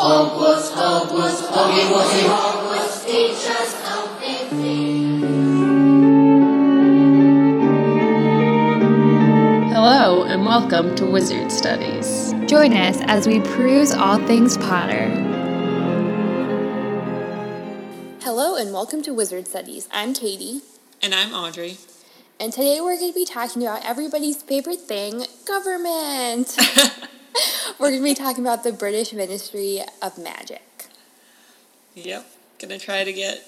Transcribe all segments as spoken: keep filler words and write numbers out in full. Hogwarts, Hogwarts, Hogwarts, Hogwarts, teach us everything. Hello and welcome to Wizard Studies. Join us as we peruse all things Potter. Hello and welcome to Wizard Studies. I'm Katie. And I'm Audrey. And today we're going to be talking about everybody's favorite thing, government. We're going to be talking about the British Ministry of Magic. Yep. Going to try to get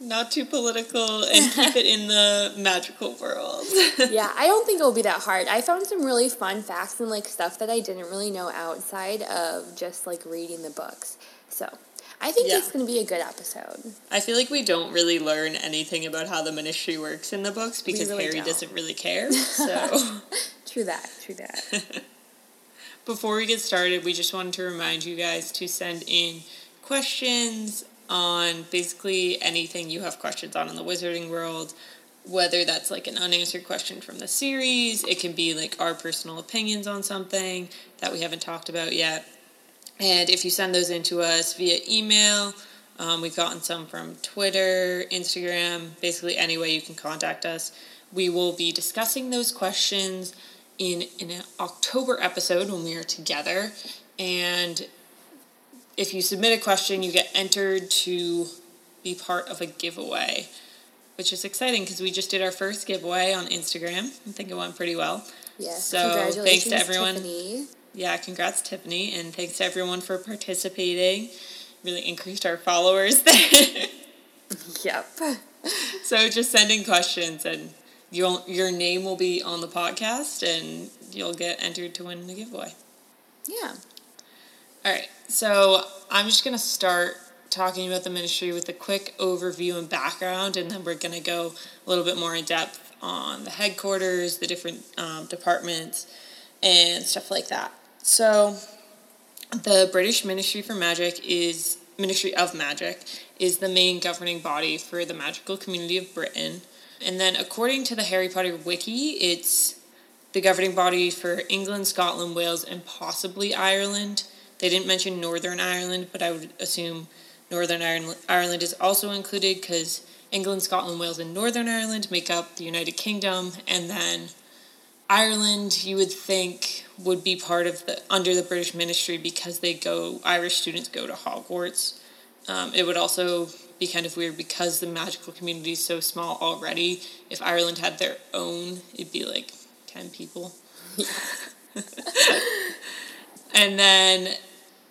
not too political and keep it in the magical world. Yeah, I don't think it'll be that hard. I found some really fun facts and, like, stuff that I didn't really know outside of just, like, reading the books. So I think yeah. It's going to be a good episode. I feel like we don't really learn anything about how the ministry works in the books because really Harry don't. doesn't really care. So True that, true that. Before we get started, we just wanted to remind you guys to send in questions on basically anything you have questions on in the wizarding world, whether that's like an unanswered question from the series, it can be like our personal opinions on something that we haven't talked about yet. And if you send those in to us via email, um, we've gotten some from Twitter, Instagram, basically any way you can contact us. We will be discussing those questions in, in an October episode when we are together. And if you submit a question, you get entered to be part of a giveaway, which is exciting because we just did our first giveaway on Instagram. I think it went pretty well. Yes, so congratulations, thanks to everyone. Tiffany. Yeah, congrats, Tiffany, and thanks to everyone for participating. Really increased our followers there. Yep. So just send in questions, and you'll, your name will be on the podcast, and you'll get entered to win the giveaway. Yeah. All right, so I'm just going to start talking about the ministry with a quick overview and background, and then we're going to go a little bit more in depth on the headquarters, the different um, departments, and stuff like that. So the British Ministry for Magic is, Ministry of Magic, is the main governing body for the magical community of Britain. And then according to the Harry Potter Wiki, it's the governing body for England, Scotland, Wales, and possibly Ireland. They didn't mention Northern Ireland, but I would assume Northern Ireland is also included because England, Scotland, Wales, and Northern Ireland make up the United Kingdom, and then Ireland, you would think, would be part of the under the British Ministry because they go Irish students go to Hogwarts. Um, it would also be kind of weird because the magical community is so small already. If Ireland had their own, it'd be like ten people. And then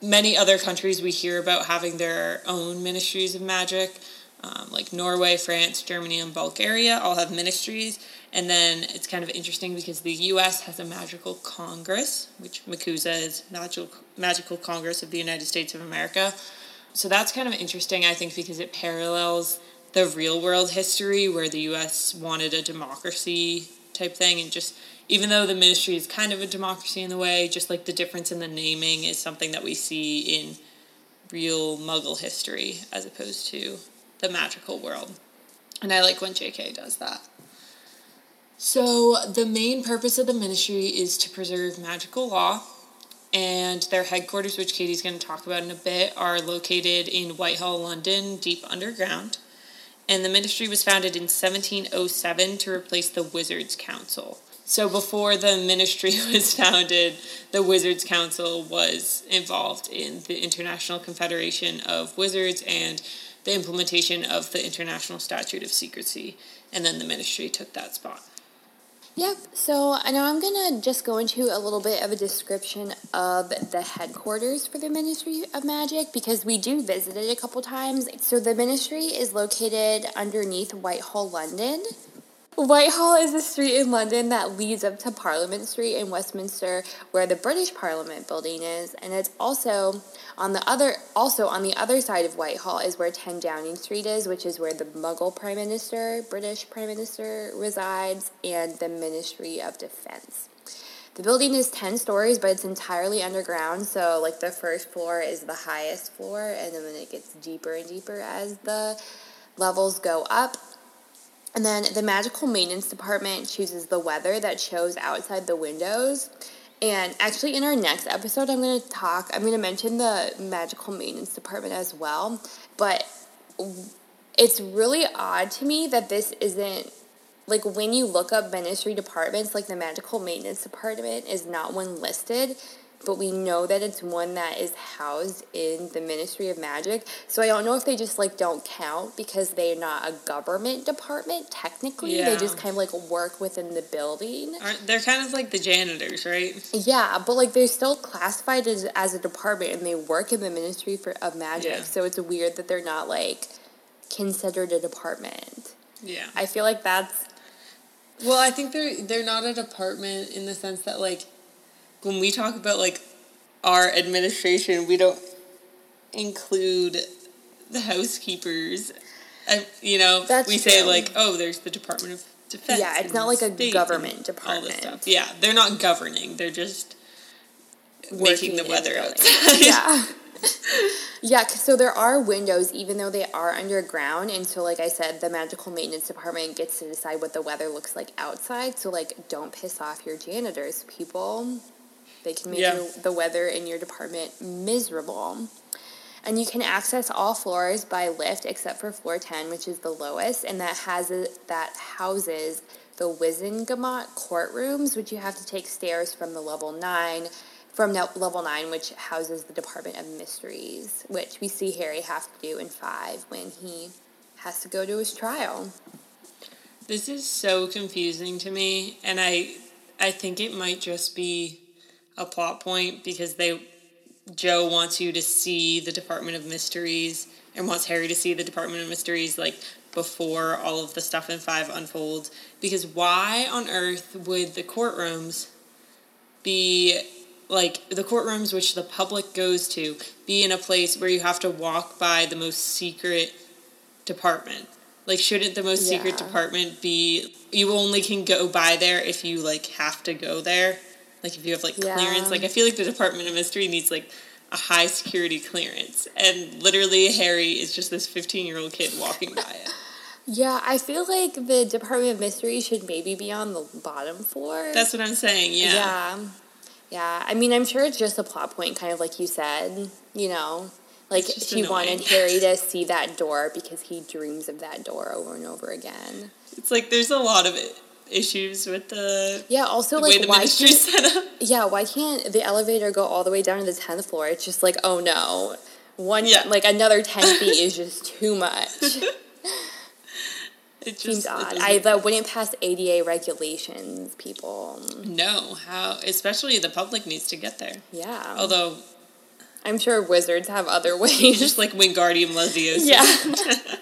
many other countries we hear about having their own ministries of magic, um, like Norway, France, Germany, and Bulgaria all have ministries. And then it's kind of interesting because the U S has a magical congress, which MACUSA is Magical Magical Congress of the United States of America. So that's kind of interesting, I think, because it parallels the real world history where the U S wanted a democracy type thing. And just even though the ministry is kind of a democracy in the way, just like the difference in the naming is something that we see in real Muggle history as opposed to the magical world. And I like when J K does that. So the main purpose of the ministry is to preserve magical law, and their headquarters, which Katie's going to talk about in a bit, are located in Whitehall, London, deep underground. And the ministry was founded in seventeen oh seven to replace the Wizards' Council. So before the ministry was founded, the Wizards' Council was involved in the International Confederation of Wizards and the implementation of the International Statute of Secrecy, and then the ministry took that spot. Yep, so I know I'm going to just go into a little bit of a description of the headquarters for the Ministry of Magic, because we do visit it a couple times. So the ministry is located underneath Whitehall, London. Whitehall is a street in London that leads up to Parliament Street in Westminster, where the British Parliament building is, and it's also on the other also on the other side of Whitehall is where ten Downing Street is, which is where the Muggle Prime Minister, British Prime Minister, resides, and the Ministry of Defense. The building is ten stories, but it's entirely underground, so like the first floor is the highest floor, and then it gets deeper and deeper as the levels go up. And then the Magical Maintenance Department chooses the weather that shows outside the windows, And actually in our next episode, I'm going to talk, I'm going to mention the magical maintenance department as well. But it's really odd to me that this isn't, like when you look up ministry departments, like the magical maintenance department is not one listed. But we know that it's one that is housed in the Ministry of Magic. So I don't know if they just, like, don't count because they're not a government department, technically. Yeah. They just kind of, like, work within the building. Aren't, they're kind of like the janitors, right? Yeah, but, like, they're still classified as, as a department, and they work in the Ministry for, of Magic. Yeah. So it's weird that they're not, like, considered a department. Yeah. I feel like that's... Well, I think they're they're not a department in the sense that, like, when we talk about, like, our administration, we don't include the housekeepers. I, you know, That's we say, true. like, oh, there's the Department of Defense. Yeah, it's not like a government department. All this stuff. Yeah, they're not governing. They're just Working making the weather outside. Yeah. Yeah, so there are windows, even though they are underground, and so, like I said, the magical maintenance department gets to decide what the weather looks like outside, so, like, don't piss off your janitors, people. They can make yeah. your, the weather in your department miserable. And you can access all floors by lift except for floor ten, which is the lowest, and that has a, that houses the Wizengamot courtrooms, which you have to take stairs from the level nine, from level nine, which houses the Department of Mysteries, which we see Harry have to do in five when he has to go to his trial. This is so confusing to me, and I, I think it might just be a plot point because they Joe wants you to see the Department of Mysteries and wants Harry to see the Department of Mysteries like before all of the stuff in five unfolds, because why on earth would the courtrooms be like the courtrooms which the public goes to be in a place where you have to walk by the most secret department? Like, shouldn't the most yeah. secret department be you only can go by there if you like have to go there? Like, if you have, like, yeah. clearance. Like, I feel like the Department of Mystery needs, like, a high security clearance. And literally Harry is just this fifteen-year-old kid walking by it. Yeah, I feel like the Department of Mystery should maybe be on the bottom floor. That's what I'm saying, yeah. Yeah. Yeah, I mean, I'm sure it's just a plot point, kind of like you said, you know. Like, she annoying. wanted Harry to see that door because he dreams of that door over and over again. It's like there's a lot of it. Issues with the yeah also the like way the why can't set up. yeah why can't the elevator go all the way down to the tenth floor? It's just like, oh no, one yeah. like another ten feet is just too much. It just seems odd. I that wouldn't pass A D A regulations, people. No, how especially the public needs to get there. Yeah, although I'm sure wizards have other ways, just like Wingardium Leviosa. Yeah.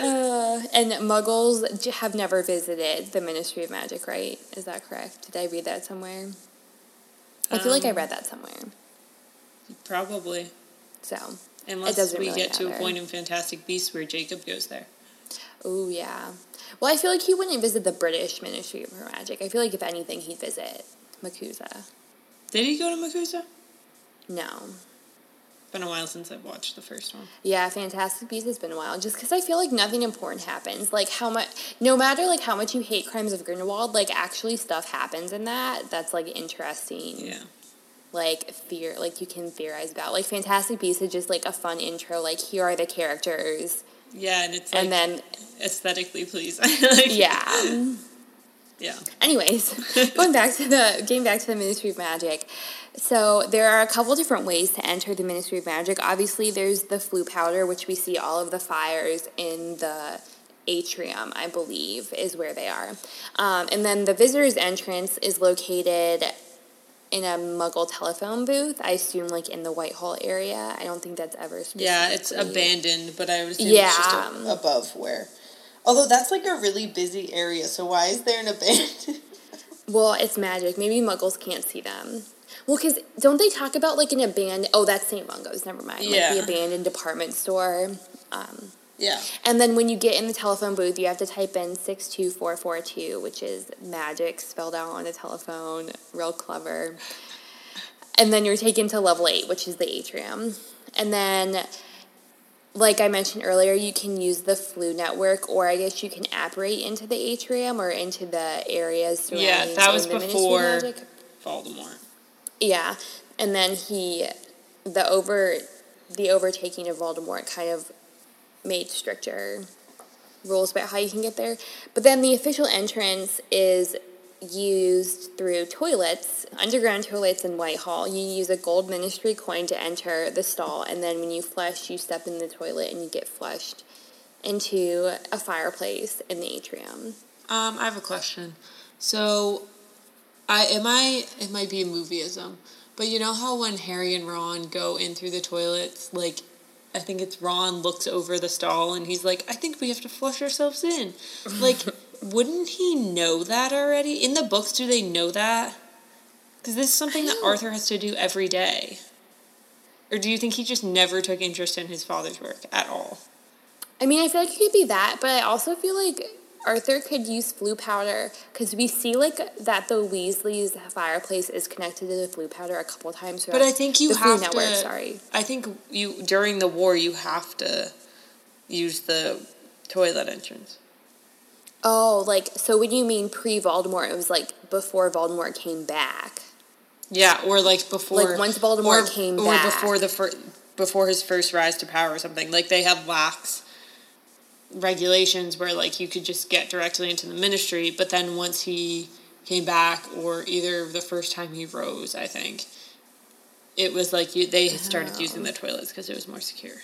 Uh, and Muggles have never visited the Ministry of Magic, right? Is that correct? Did I read that somewhere? I um, feel like I read that somewhere. Probably. So, unless it doesn't we really get matter. to a point in Fantastic Beasts where Jacob goes there. Oh, yeah. Well, I feel like he wouldn't visit the British Ministry of Magic. I feel like, if anything, he'd visit MACUSA. Did he go to MACUSA? No. Been a while since I've watched the first one. Yeah, Fantastic Beasts has been a while. Just because I feel like nothing important happens. Like, how much... No matter, like, how much you hate Crimes of Grindelwald, like, actually stuff happens in that that's, like, interesting. Yeah. Like, fear... Like, you can theorize about. Like, Fantastic Beasts is just, like, a fun intro. Like, here are the characters. Yeah, and it's, like... And then... Aesthetically pleasing. Like, yeah. Yeah. Anyways, going back to the... Getting back to the Ministry of Magic... So there are a couple different ways to enter the Ministry of Magic. Obviously, there's the flue powder, which we see all of the fires in the atrium, I believe, is where they are. Um, and then the visitor's entrance is located in a Muggle telephone booth, I assume, like, in the Whitehall area. I don't think that's ever specifically... Yeah, it's abandoned, but I would assume yeah. it's just a- above where. Although that's, like, a really busy area, so why is there an abandoned... Well, it's magic. Maybe Muggles can't see them. Well, because don't they talk about, like, an abandoned... Oh, that's Saint Mungo's. Never mind. Yeah. Like, the abandoned department store. Um, yeah. And then when you get in the telephone booth, you have to type in six two four four two, which is magic spelled out on a telephone. Real clever. And then you're taken to level eight, which is the atrium. And then... Like I mentioned earlier, you can use the flu network, or I guess you can apparate into the atrium or into the areas surrounding the Ministry of Magic. Yeah, that was before Voldemort. Yeah, and then he, the over, the overtaking of Voldemort kind of made stricter rules about how you can get there. But then the official entrance is used through toilets, underground toilets in Whitehall. You use a gold ministry coin to enter the stall, and then when you flush, you step in the toilet and you get flushed into a fireplace in the atrium. Um, I have a question. So, I am I it might be a movieism, but you know how when Harry and Ron go in through the toilets, like, I think it's Ron looks over the stall and he's like, I think we have to flush ourselves in. Like, wouldn't he know that already? In the books, do they know that? Because this is something that Arthur has to do every day. Or do you think he just never took interest in his father's work at all? I mean, I feel like it could be that, but I also feel like Arthur could use flu powder, because we see, like, that the Weasley's fireplace is connected to the flu powder a couple times. But I think you have network, to... Sorry. I think you during the war, you have to use the toilet entrance. Oh, like, so when you mean pre-Voldemort, it was, like, before Voldemort came back. Yeah, or, like, before... Like, once Voldemort or, came or back. Or before, the fir- before his first rise to power or something. Like, they have lax regulations where, like, you could just get directly into the ministry, but then once he came back, or either the first time he rose, I think, it was, like, you, they started oh. using the toilets because it was more secure.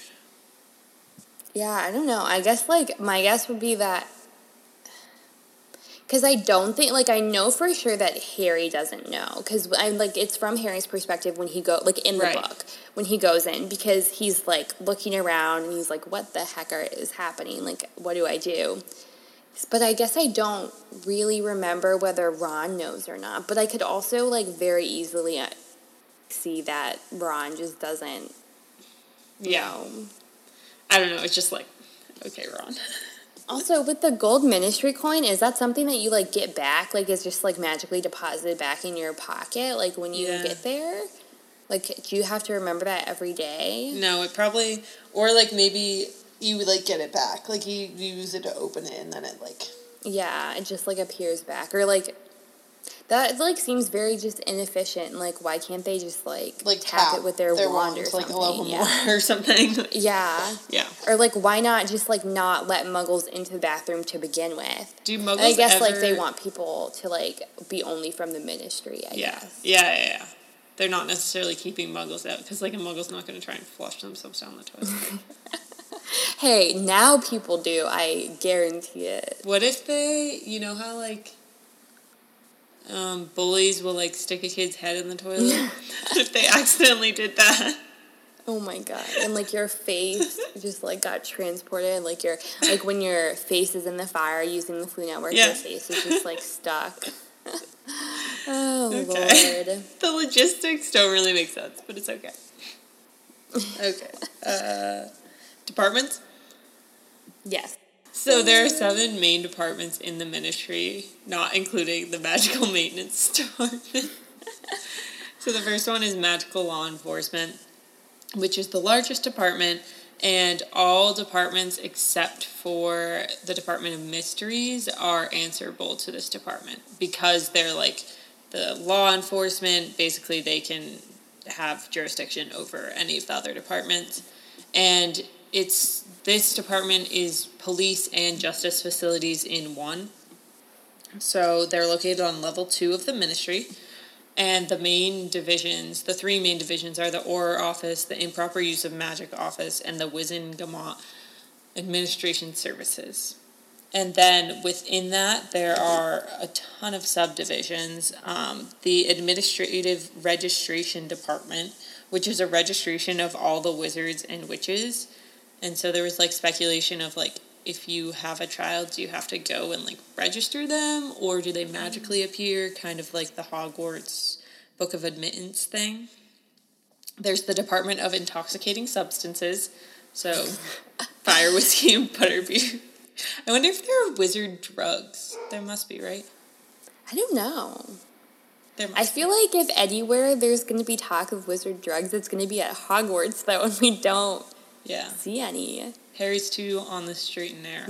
Yeah, I don't know. I guess, like, my guess would be that... Because I don't think, like, I know for sure that Harry doesn't know. Because, like, it's from Harry's perspective when he go, like, in the right. book, when he goes in. Because he's, like, looking around and he's like, what the heck are, is happening? Like, what do I do? But I guess I don't really remember whether Ron knows or not. But I could also, like, very easily see that Ron just doesn't yeah. know. I don't know. It's just like, okay, Ron. Also, with the gold ministry coin, is that something that you, like, get back? Like, it's just, like, magically deposited back in your pocket, like, when you yeah. get there? Like, do you have to remember that every day? No, it probably... Or, like, maybe you, like, get it back. Like, you use it to open it, and then it, like... Yeah, it just, like, appears back. Or, like, that, like, seems very just inefficient. Like, why can't they just, like, like tap, tap it with their, their wand, wand or something? Like, hello, yeah. or something. Yeah. Yeah. Or, like, why not just, like, not let muggles into the bathroom to begin with? Do muggles I guess, ever... like, they want people to, like, be only from the ministry, I yeah. guess. Yeah, yeah, yeah. They're not necessarily keeping muggles out, because, like, a muggle's not going to try and flush themselves down the toilet. Hey, now people do. I guarantee it. What if they, you know how, like... Um, bullies will, like, stick a kid's head in the toilet if they accidentally did that. Oh, my God. And, like, your face just, like, got transported. Like, your, like, when your face is in the fire using the flu network, yeah. your face is just, like, stuck. Oh, okay. Lord. The logistics don't really make sense, but it's okay. Okay. Uh, departments? Yes. So there are seven main departments in the ministry, not including the magical maintenance department. So the first one is magical law enforcement, which is the largest department, and all departments except for the Department of Mysteries are answerable to this department, because they're like the law enforcement, basically they can have jurisdiction over any of the other departments. And it's this department is police and justice facilities in one. So they're located on level two of the ministry. And the main divisions, the three main divisions are the Auror Office, the Improper Use of Magic Office, and the Wizengamot Administration Services. And then within that, there are a ton of subdivisions. Um, the Administrative Registration Department, which is a registration of all the wizards and witches. And so there was, like, speculation of, like, if you have a child, do you have to go and, like, register them? Or do they magically appear? Kind of like the Hogwarts Book of Admittance thing. There's the Department of Intoxicating Substances. So, fire, whiskey, and butterbeer. I wonder if there are wizard drugs. There must be, right? I don't know. I feel like if anywhere there's going to be talk of wizard drugs, it's going to be at Hogwarts, though, and we don't... Yeah. See any. Harry's too on the straight and narrow.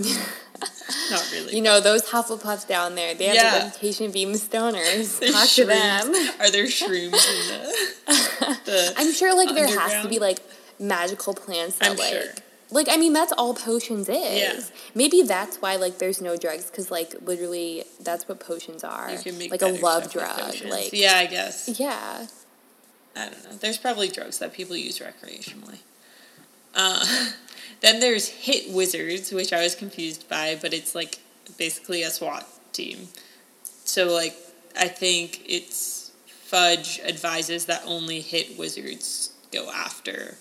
Not really. You know, those Hufflepuffs down there, they have yeah. the reputation of being stoners. Talk shrooms. To them. Are there shrooms in the, the I'm sure, like, there has to be, like, magical plants that, I'm like... Sure. Like, I mean, that's all potions is. Yeah. Maybe that's why, like, there's no drugs, because, like, literally, that's what potions are. You can make like a love drug. Like, yeah, I guess. Yeah. I don't know. There's probably drugs that people use recreationally. Uh, then there's Hit Wizards, which I was confused by, but it's, like, basically a SWAT team. So, like, I think it's Fudge advises that only Hit Wizards go after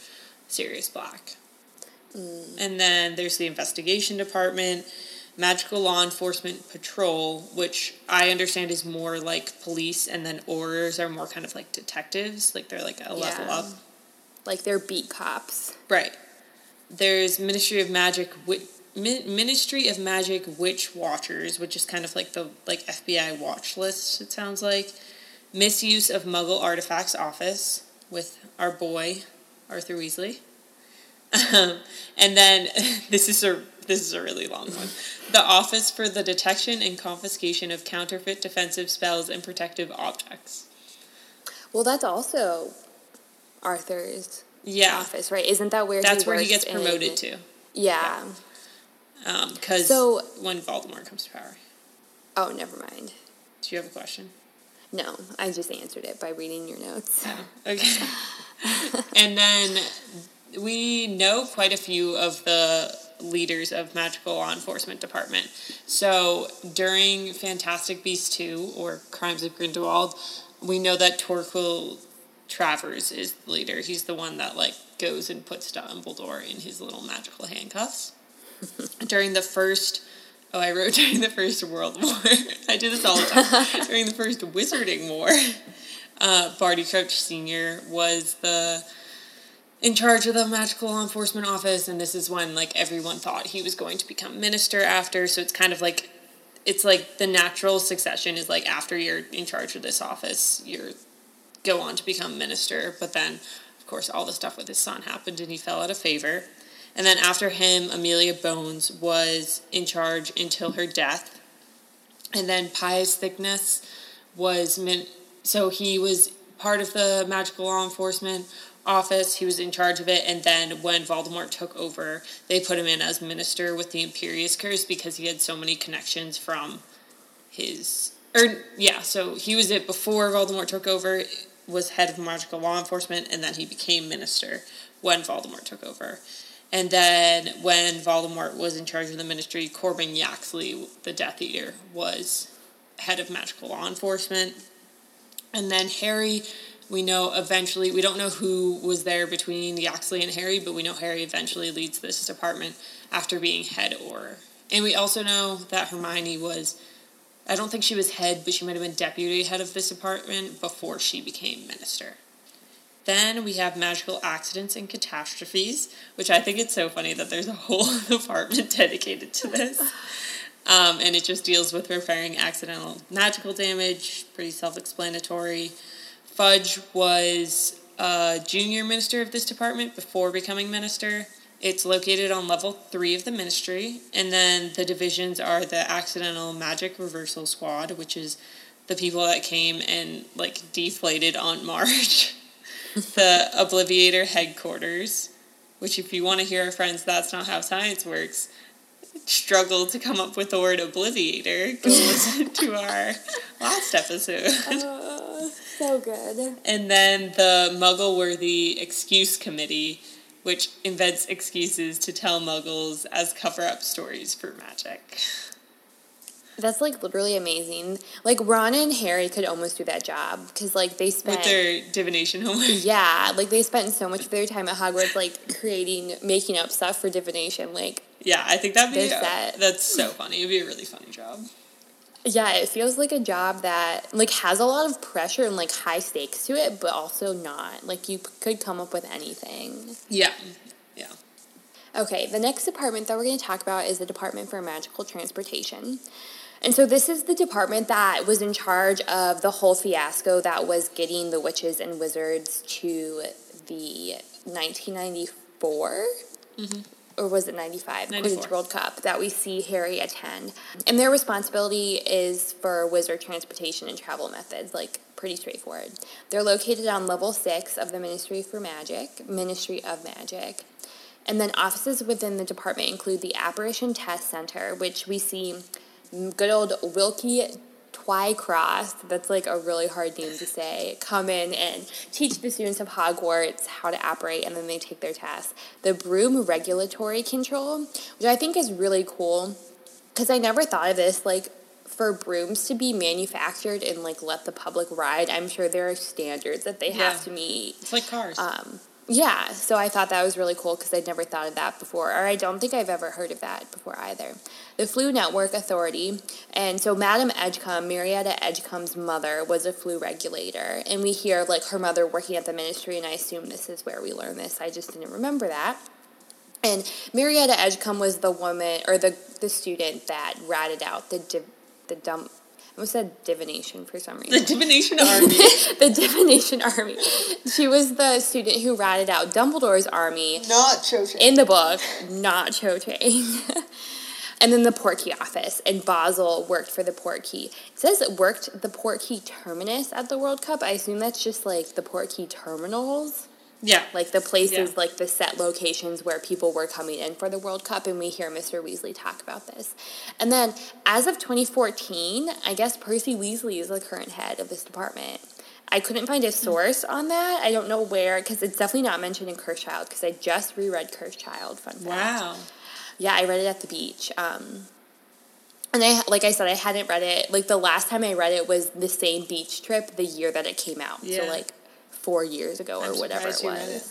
Sirius Black. Mm. And then there's the investigation department, magical law enforcement patrol, which I understand is more like police, and then orers are more kind of like detectives, like they're like a level yeah. up. Like they're beat cops. Right. There's Ministry of Magic, Wit- Min- Ministry of Magic Witch Watchers, which is kind of like the like F B I watch list, it sounds like. Misuse of Muggle Artifacts Office with our boy, Arthur Weasley. Um, and then this is a this is a really long one. The Office for the Detection and Confiscation of Counterfeit Defensive Spells and Protective Objects. Well, that's also Arthur's yeah. office, right? Isn't that where that's he where he gets promoted in... to? Yeah. yeah. Um, because so, when Voldemort comes to power. Oh, never mind. Do you have a question? No, I just answered it by reading your notes. Oh, okay. And then. We know quite a few of the leaders of Magical Law Enforcement Department. So during Fantastic Beasts two, or Crimes of Grindelwald, we know that Torquil Travers is the leader. He's the one that, like, goes and puts Dumbledore in his little magical handcuffs. During the first... Oh, I wrote during the first World War. I do this all the time. During the first Wizarding War, uh, Barty Crouch Senior was the... in charge of the magical law enforcement office, and this is when, like, everyone thought he was going to become minister after, so it's kind of like, it's like the natural succession is, like, after you're in charge of this office, you go on to become minister, but then, of course, all the stuff with his son happened, and he fell out of favor, and then after him, Amelia Bones was in charge until her death, and then Pius Thicknesse was, min- so he was part of the magical law enforcement office, he was in charge of it, and then when Voldemort took over, they put him in as minister with the Imperious Curse because he had so many connections from his, or yeah, so he was it before Voldemort took over, was head of magical law enforcement, and then he became minister when Voldemort took over. And then when Voldemort was in charge of the ministry, Corbin Yaxley, the Death Eater, was head of magical law enforcement. And then Harry... We know eventually, we don't know who was there between Yaxley and Harry, but we know Harry eventually leads this department after being head Auror. And we also know that Hermione was, I don't think she was head, but she might have been deputy head of this department before she became minister. Then we have Magical Accidents and Catastrophes, which I think it's so funny that there's a whole department dedicated to this. Um, and it just deals with repairing accidental magical damage, pretty self-explanatory. Fudge was a junior minister of this department before becoming minister. It's located on level three of the ministry. And then the divisions are the Accidental Magic Reversal Squad, which is the people that came and, like, deflated Aunt March. The Obliviator Headquarters, which, if you want to hear our friends, that's not how science works, struggle to come up with the word Obliviator. Go listen to our last episode. Uh... So good. And then the Muggle-worthy Excuse Committee, which invents excuses to tell Muggles as cover-up stories for magic. That's, like, literally amazing. Like, Ron and Harry could almost do that job, because, like, they spent... With their divination homework. Yeah, like, they spent so much of their time at Hogwarts, like, creating, making up stuff for divination, like... Yeah, I think that'd be... That. That's so funny. It'd be a really funny job. Yeah, it feels like a job that, like, has a lot of pressure and, like, high stakes to it, but also not. Like, you p- could come up with anything. Yeah, yeah. Okay, the next department that we're going to talk about is the Department for Magical Transportation. And so this is the department that was in charge of the whole fiasco that was getting the witches and wizards to the nineteen ninety-four mm-hmm. or was it ninety-five? Quidditch World Cup that we see Harry attend. And their responsibility is for wizard transportation and travel methods, like pretty straightforward. They're located on level six of the Ministry for Magic, Ministry of Magic. And then offices within the department include the Apparition Test Center, which we see good old Wilkie Twycross, that's like a really hard name to say, come in and teach the students of Hogwarts how to apparate, and then they take their test. The Broom Regulatory Control, which I think is really cool, because I never thought of this, like, for brooms to be manufactured and, like, let the public ride, I'm sure there are standards that they yeah. have to meet. It's like cars. Um, yeah, so I thought that was really cool because I'd never thought of that before, or I don't think I've ever heard of that before either. The Flu Network Authority, and so Madam Edgecombe, Marietta Edgecombe's mother, was a flu regulator, and we hear of, like, her mother working at the ministry, and I assume this is where we learn this. I just didn't remember that. And Marietta Edgecombe was the woman, or the, the student that ratted out the div, the dump. I almost said divination for some reason. The divination army. The divination army. She was the student who ratted out Dumbledore's army. Not Cho Chang. In the book, not Cho Chang. And then the Portkey office. And Basil worked for the Portkey. It says it worked the Portkey terminus at the World Cup. I assume that's just like the Portkey terminals. Yeah. Like the places, yeah. like the set locations where people were coming in for the World Cup, and we hear Mister Weasley talk about this. And then, as of twenty fourteen, I guess Percy Weasley is the current head of this department. I couldn't find a source on that. I don't know where, because it's definitely not mentioned in Cursed Child, because I just reread Cursed Child, fun fact. Wow. Yeah, I read it at the beach. Um, and I, like I said, I hadn't read it, like the last time I read it was the same beach trip the year that it came out. Yeah. So, like, four years ago or I'm whatever it was. You read it.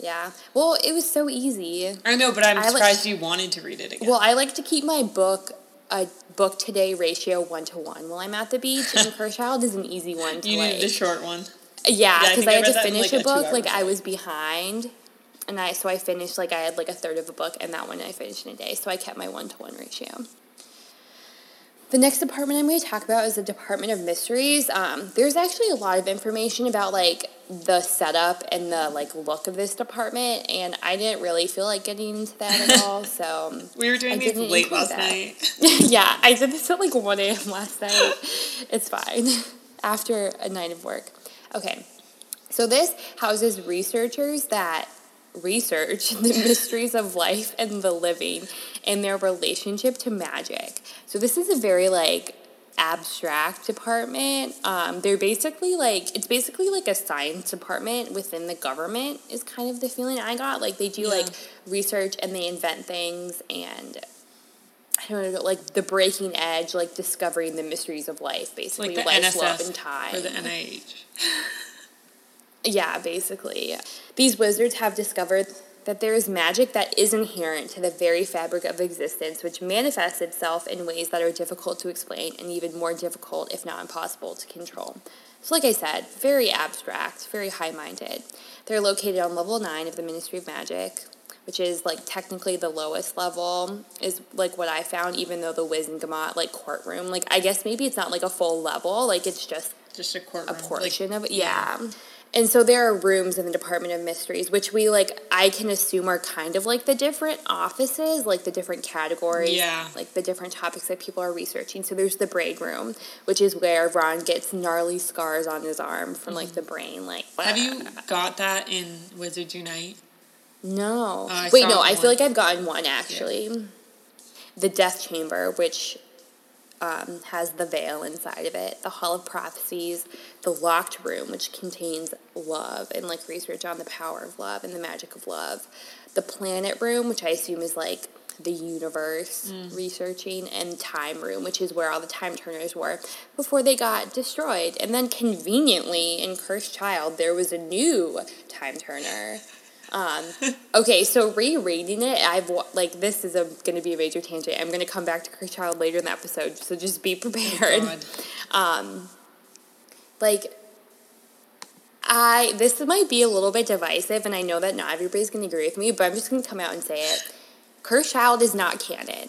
Yeah. Well, it was so easy. I know, but I'm I surprised li- you wanted to read it again. Well, I like to keep my book, a book today ratio one to one while I'm at the beach, and Cursed Child is an easy one to You like, need the short one. Yeah, because yeah, I, I had to finish like a book, a like I was behind, and I so I finished, like I had like a third of a book, and that one I finished in a day, so I kept my one to one ratio. The next department I'm going to talk about is the Department of Mysteries. Um, there's actually a lot of information about, like, the setup and the, like, look of this department, and I didn't really feel like getting into that at all, so... We were doing these late last that. night. Yeah, I did this at, like, one a.m. last night. It's fine. After a night of work. Okay, so this houses researchers that research the mysteries of life and the living and their relationship to magic. So this is a very, like, abstract department. Um, they're basically, like, it's basically, like, a science department within the government is kind of the feeling I got. Like, they do, yeah. like, research and they invent things and, I don't know, like, the breaking edge, like, discovering the mysteries of life, basically. Like the life, N S S love, and time. Or the N I H. Yeah, basically. These wizards have discovered that there is magic that is inherent to the very fabric of existence, which manifests itself in ways that are difficult to explain and even more difficult, if not impossible, to control. So like I said, very abstract, very high-minded. They're located on level nine of the Ministry of Magic, which is, like, technically the lowest level, is, like, what I found, even though the Wizengamot, like, courtroom, like, I guess maybe it's not, like, a full level, like, it's just... Just a courtroom. A portion like, of it, yeah. yeah. And so there are rooms in the Department of Mysteries, which we, like, I can assume are kind of like the different offices, like the different categories, yeah. like the different topics that people are researching. So there's the brain room, which is where Ron gets gnarly scars on his arm from, mm-hmm. like, the brain. Like, blah. Have you got that in Wizards Unite? No. Uh, Wait, no, I one. feel like I've gotten one, actually. Yeah. The Death Chamber, which... Um, has the veil inside of it, the Hall of Prophecies, the Locked Room, which contains love and, like, research on the power of love and the magic of love, the Planet Room, which I assume is, like, the universe mm. researching, and Time Room, which is where all the time turners were before they got destroyed. And then conveniently in Cursed Child, there was a new time turner. Um, okay, so rereading it, I've, like, this is going to be a major tangent. I'm going to come back to Cursed Child later in the episode, so just be prepared. Oh, um, like, I, this might be a little bit divisive, and I know that not everybody's going to agree with me, but I'm just going to come out and say it. Cursed Child is not canon.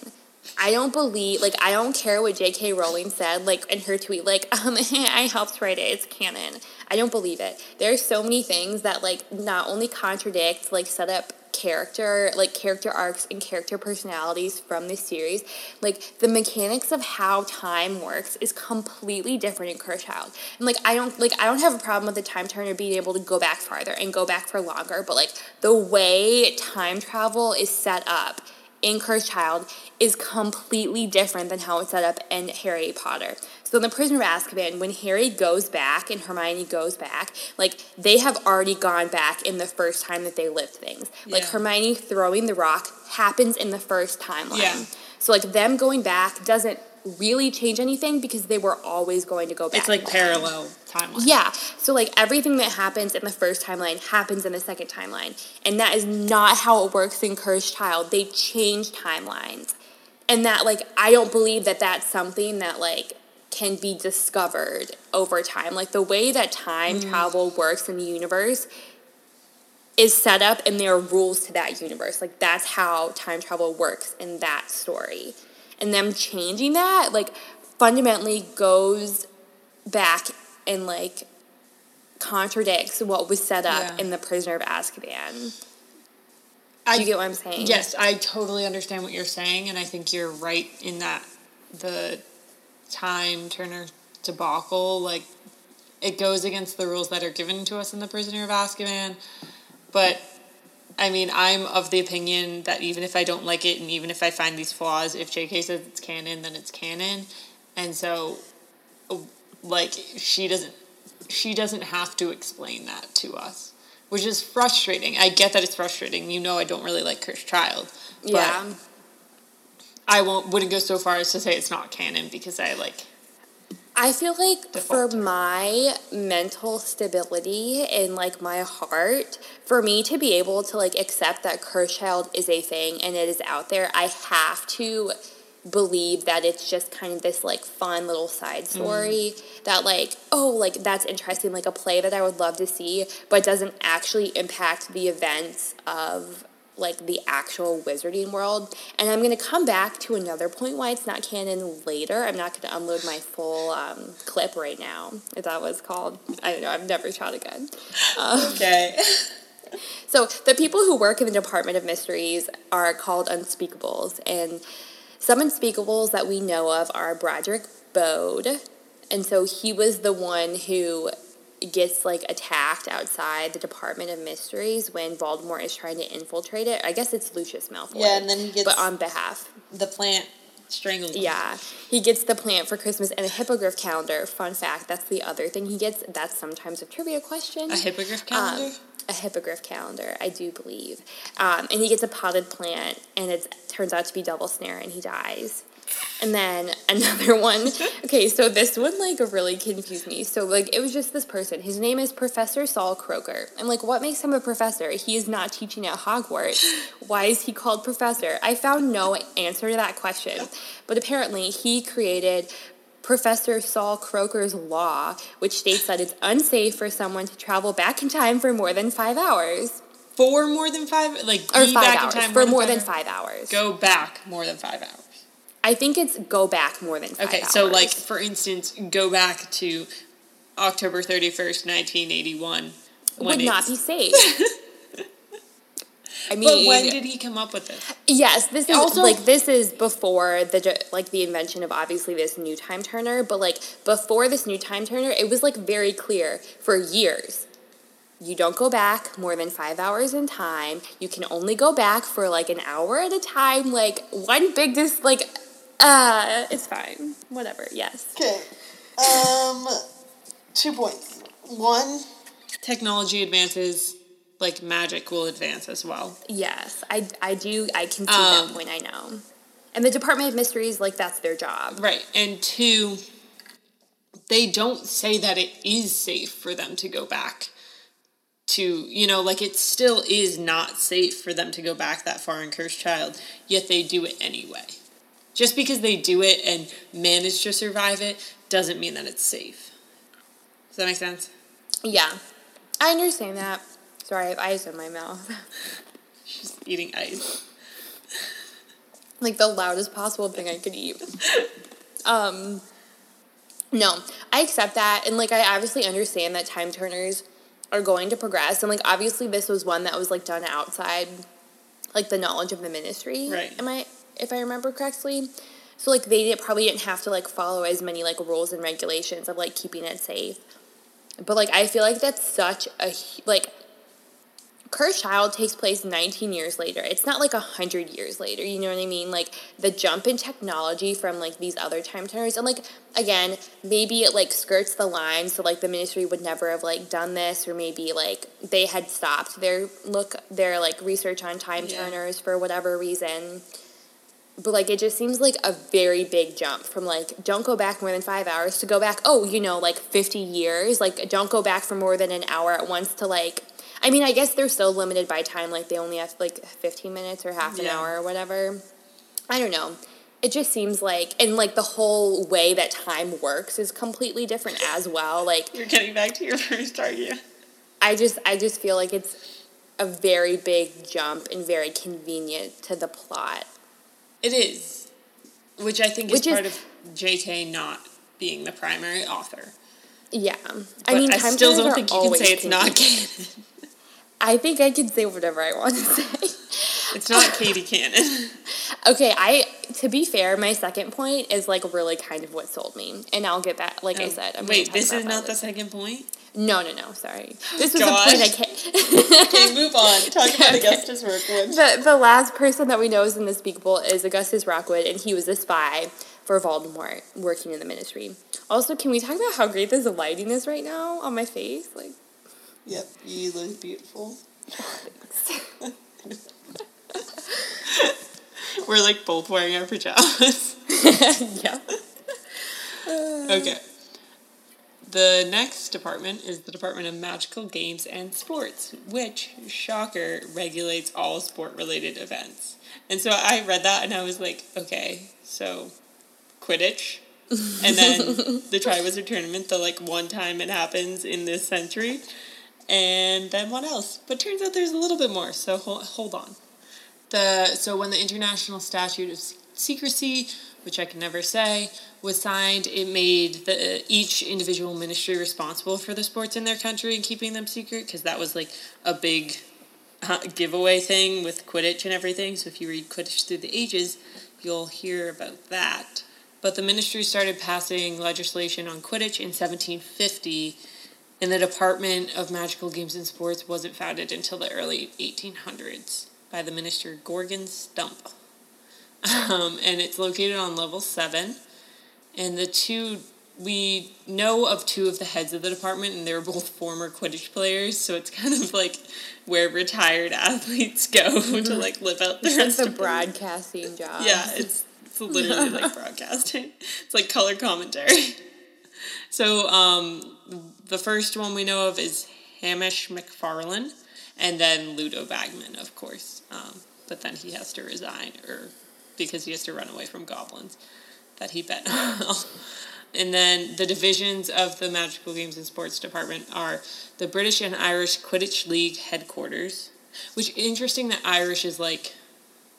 I don't believe, like, I don't care what J K Rowling said, like, in her tweet, like, um, I helped write it, it's canon. I don't believe it. There are so many things that, like, not only contradict, like, set up character, like character arcs and character personalities from this series, like the mechanics of how time works is completely different in Cursed Child. And like I don't like I don't have a problem with the time turner being able to go back farther and go back for longer, but like the way time travel is set up in Cursed Child is completely different than how it's set up in Harry Potter. So in The Prisoner of Azkaban, when Harry goes back and Hermione goes back, like, they have already gone back in the first time that they lived things. Yeah. Like, Hermione throwing the rock happens in the first timeline. Yeah. So, like, them going back doesn't really change anything because they were always going to go back. It's, like, parallel timelines. Yeah. So, like, everything that happens in the first timeline happens in the second timeline. And that is not how it works in Cursed Child. They change timelines. And that, like, I don't believe that that's something that, like, can be discovered over time. Like, the way that time mm. travel works in the universe is set up, and there are rules to that universe. Like, that's how time travel works in that story. And them changing that, like, fundamentally goes back and, like, contradicts what was set up yeah. in The Prisoner of Azkaban. I, Do you get what I'm saying? Yes, I totally understand what you're saying, and I think you're right in that the time turner debacle, like, it goes against the rules that are given to us in The Prisoner of Azkaban. But I mean, I'm of the opinion that even if I don't like it and even if I find these flaws, if J K says it's canon, then it's canon. And so, like, she doesn't she doesn't have to explain that to us, which is frustrating. I get that it's frustrating. You know, I don't really like Cursed Child. But yeah. I won't, wouldn't go so far as to say it's not canon because I, like, I feel like default. For my mental stability and, like, my heart, for me to be able to, like, accept that Cursed Child is a thing and it is out there, I have to believe that it's just kind of this, like, fun little side story mm. that, like, oh, like, that's interesting, like, a play that I would love to see, but doesn't actually impact the events of, like, the actual wizarding world. And I'm going to come back to another point why it's not canon later. I'm not going to unload my full um, clip right now, if that was called. I don't know. I've never shot a gun. Um, okay. So the people who work in the Department of Mysteries are called Unspeakables. And some Unspeakables that we know of are Broderick Bode. And so he was the one who gets, like, attacked outside the Department of Mysteries when Voldemort is trying to infiltrate it. I guess it's Lucius Malfoy. Yeah, and then he gets... But on behalf. The plant strangled. Yeah. He gets the plant for Christmas and a hippogriff calendar. Fun fact, that's the other thing he gets. That's sometimes a trivia question. A hippogriff calendar? Um, a hippogriff calendar, I do believe. Um, and he gets a potted plant, and it turns out to be Double Snare, and he dies. And then another one, okay, so this one, like, really confused me. So, like, it was just this person. His name is Professor Saul Croker. I'm like, what makes him a professor? He is not teaching at Hogwarts. Why is he called professor? I found no answer to that question. But apparently he created Professor Saul Croker's Law, which states that it's unsafe for someone to travel back in time for more than five hours. For more than five? Like, or be five back hours. In time for more than five, than five hours. Go back more than five hours. I think it's go back more than five okay, hours. Okay, so, like, for instance, go back to October thirty-first, nineteen eighty-one. Would not be safe. I mean, but when did he come up with this? Yes, this is also, like, this is before the like the invention of obviously this new time turner. But, like, before this new time turner, it was, like, very clear for years. You don't go back more than five hours in time. You can only go back for, like, an hour at a time. Like, one big dis like. Uh, it's fine. Whatever, yes. Okay. Um, two points. One, technology advances, like, magic will advance as well. Yes, I, I do, I can see um, that point, I know. And the Department of Mysteries, like, that's their job. Right, and two, they don't say that it is safe for them to go back to, you know, like, it still is not safe for them to go back that far in Cursed Child, yet they do it anyway. Just because they do it and manage to survive it doesn't mean that it's safe. Does that make sense? Yeah. I understand that. Sorry, I have ice in my mouth. She's eating ice. Like the loudest possible thing I could eat. Um, no, I accept that. And, like, I obviously understand that time turners are going to progress. And, like, obviously this was one that was, like, done outside like, the knowledge of the Ministry, right. am I, if I remember correctly. So, like, they didn't, probably didn't have to, like, follow as many, like, rules and regulations of, like, keeping it safe. But, like, I feel like that's such a, like, Cursed Child takes place nineteen years later. It's not, like, one hundred years later, you know what I mean? Like, the jump in technology from, like, these other time tenors. And, like, again, maybe it, like, skirts the line, so, like, the Ministry would never have, like, done this, or maybe, like, they had stopped their look, their, like, research on time turners yeah. for whatever reason. But, like, it just seems like a very big jump from, like, don't go back more than five hours to go back, oh, you know, like, fifty years. Like, don't go back for more than an hour at once to, like, I mean, I guess they're so limited by time. Like, they only have, like, fifteen minutes or half an yeah. hour or whatever. I don't know. It just seems like, and, like, the whole way that time works is completely different as well. Like, you're getting back to your first argument. I just, I just feel like it's a very big jump and very convenient to the plot. It is, which I think which is part is, of J K not being the primary author. Yeah. I but mean, I still don't think you can say it's not canon. I think I can say whatever I want to say. It's not Katie canon. Okay, I, to be fair, my second point is, like, really kind of what sold me. And I'll get that, like oh, I said. I'm wait, this is not the second point? No, no, no, sorry. This was Gosh. the point I can't... Okay, move on. Talk about okay. Augustus Rockwood. The, the last person that we know is in this Unspeakable is Augustus Rockwood, and he was a spy for Voldemort working in the Ministry. Also, can we talk about how great this lighting is right now on my face? Like... Yep, you look beautiful. We're, like, both wearing our pajamas. Yeah. Okay. The next department is the Department of Magical Games and Sports, which, shocker, regulates all sport-related events. And so I read that, and I was like, okay, so Quidditch, and then the Triwizard Tournament, the, like, one time it happens in this century... And then what else? But turns out there's a little bit more, so hold, hold on. The So when the International Statute of Secrecy, which I can never say, was signed, it made the, each individual ministry responsible for the sports in their country and keeping them secret, because that was, like, a big uh, giveaway thing with Quidditch and everything. So if you read Quidditch Through the Ages, you'll hear about that. But the ministry started passing legislation on Quidditch in seventeen fifty, and the Department of Magical Games and Sports wasn't founded until the early eighteen hundreds by the minister Gorgon Stump. Um, and it's located on level seven. And the two, we know of two of the heads of the department, and they're both former Quidditch players, so it's kind of like where retired athletes go to, like, live out the it's rest like the of broadcasting job. Yeah, it's, it's literally like broadcasting. It's like color commentary. So, um, the first one we know of is Hamish McFarlane, and then Ludo Bagman, of course. Um, but then he has to resign, or because he has to run away from goblins that he bet on. And then the divisions of the Magical Games and Sports Department are the British and Irish Quidditch League headquarters, which is interesting that Irish is, like,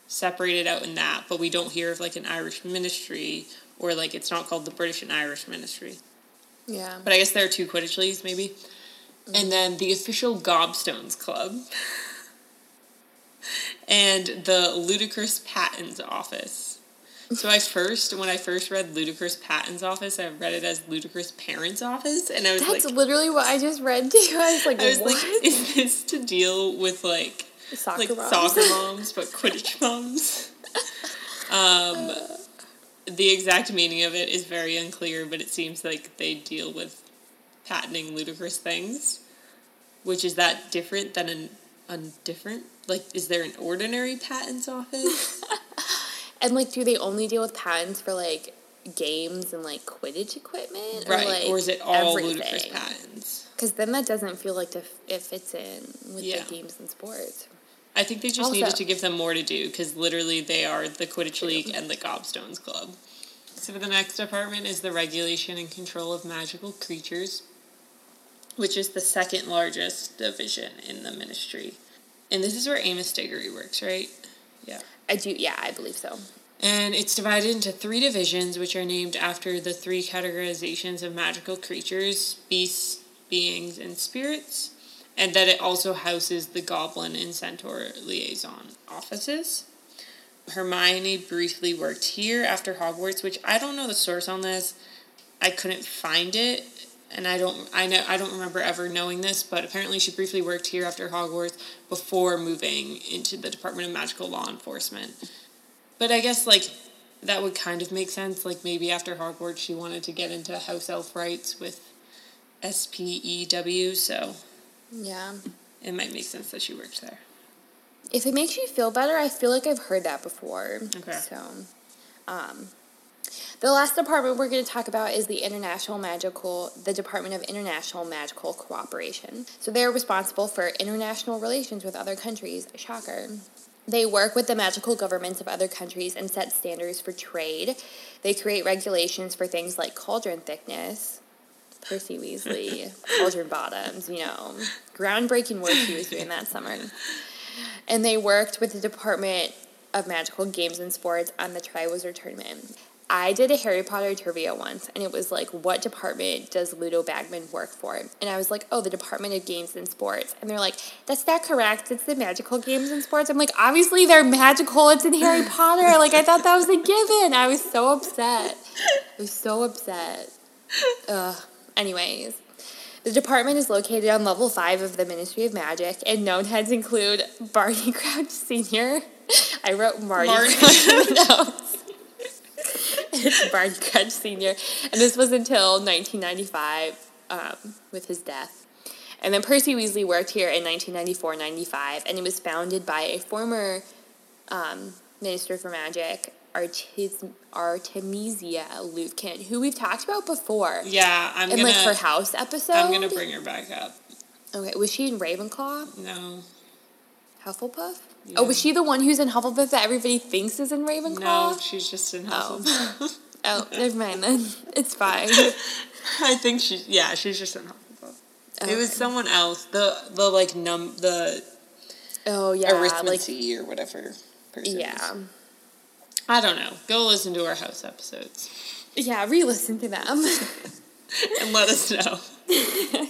separated out in that, but we don't hear of, like, an Irish ministry, or, like, it's not called the British and Irish Ministry. Yeah. But I guess there are two Quidditch leagues, maybe. Mm. And then the official Gobstones Club. And the Ludicrous Patents Office. So I first, when I first read Ludicrous Patents Office, I read it as Ludicrous Parents Office. And I was That's like... That's literally what I just read to you. I was like, I was what? like, is this to deal with, like... Soccer like moms. Soccer moms, but Quidditch moms. um... Uh. The exact meaning of it is very unclear, but it seems like they deal with patenting ludicrous things. Which, is that different than an undifferent? Like, is there an ordinary patents office? And, like, do they only deal with patents for, like, games and, like, Quidditch equipment? Right, or, like, or is it all everything? Ludicrous patents? Because then that doesn't feel like it fits in with yeah. the games and sports. I think they just also needed to give them more to do, because literally they are the Quidditch League and the Gobstones Club. So the next department is the Regulation and Control of Magical Creatures, which is the second largest division in the ministry. And this is where Amos Diggory works, right? Yeah. I do, yeah, I believe so. And it's divided into three divisions, which are named after the three categorizations of magical creatures, beasts, beings, and spirits. and that it also houses the Goblin and Centaur liaison offices. Hermione briefly worked here after Hogwarts, which I don't know the source on this. I couldn't find it, and I don't I know I don't remember ever knowing this, but apparently she briefly worked here after Hogwarts before moving into the Department of Magical Law Enforcement. But I guess, like, that would kind of make sense. Like, maybe after Hogwarts she wanted to get into house elf rights with S P E W, so yeah, it might make sense that she worked there. If it makes you feel better, I feel like I've heard that before. Okay. So, um, the last department we're going to talk about is the International Magical, the Department of International Magical Cooperation. So they're responsible for international relations with other countries. Shocker. They work with the magical governments of other countries and set standards for trade. They create regulations for things like cauldron thickness. Percy Weasley, cauldron bottoms, you know, groundbreaking work he was doing that summer. And they worked with the Department of Magical Games and Sports on the Triwizard Tournament. I did a Harry Potter trivia once, and it was like, what department does Ludo Bagman work for? And I was like, oh, the Department of Games and Sports. And they're like, that's not correct. It's the Magical Games and Sports. I'm like, obviously they're magical. It's in Harry Potter. Like, I thought that was a given. I was so upset. I was so upset. Ugh. Anyways, the department is located on level five of the Ministry of Magic, and known heads include Barty Crouch Senior. I wrote Marty Crouch in the notes. It's Barty Crouch Senior. And this was until nineteen ninety-five um, with his death. And then Percy Weasley worked here in nineteen ninety-four ninety-five, and it was founded by a former um, Minister for Magic, Artis- Artemisia Lutkin, who we've talked about before. Yeah, I'm in gonna, like, her house episode. I'm gonna bring her back up. Okay, was she in Ravenclaw? No. Hufflepuff? Yeah. Oh, was she the one who's in Hufflepuff that everybody thinks is in Ravenclaw? No, she's just in Hufflepuff. Oh, oh never mind then. It's fine. I think she. Yeah, she's just in Hufflepuff. Okay. It was someone else. The the like num the. Oh yeah, arithmancy like, or whatever. Person yeah. Is. I don't know. Go listen to our house episodes. Yeah, re-listen to them. And let us know.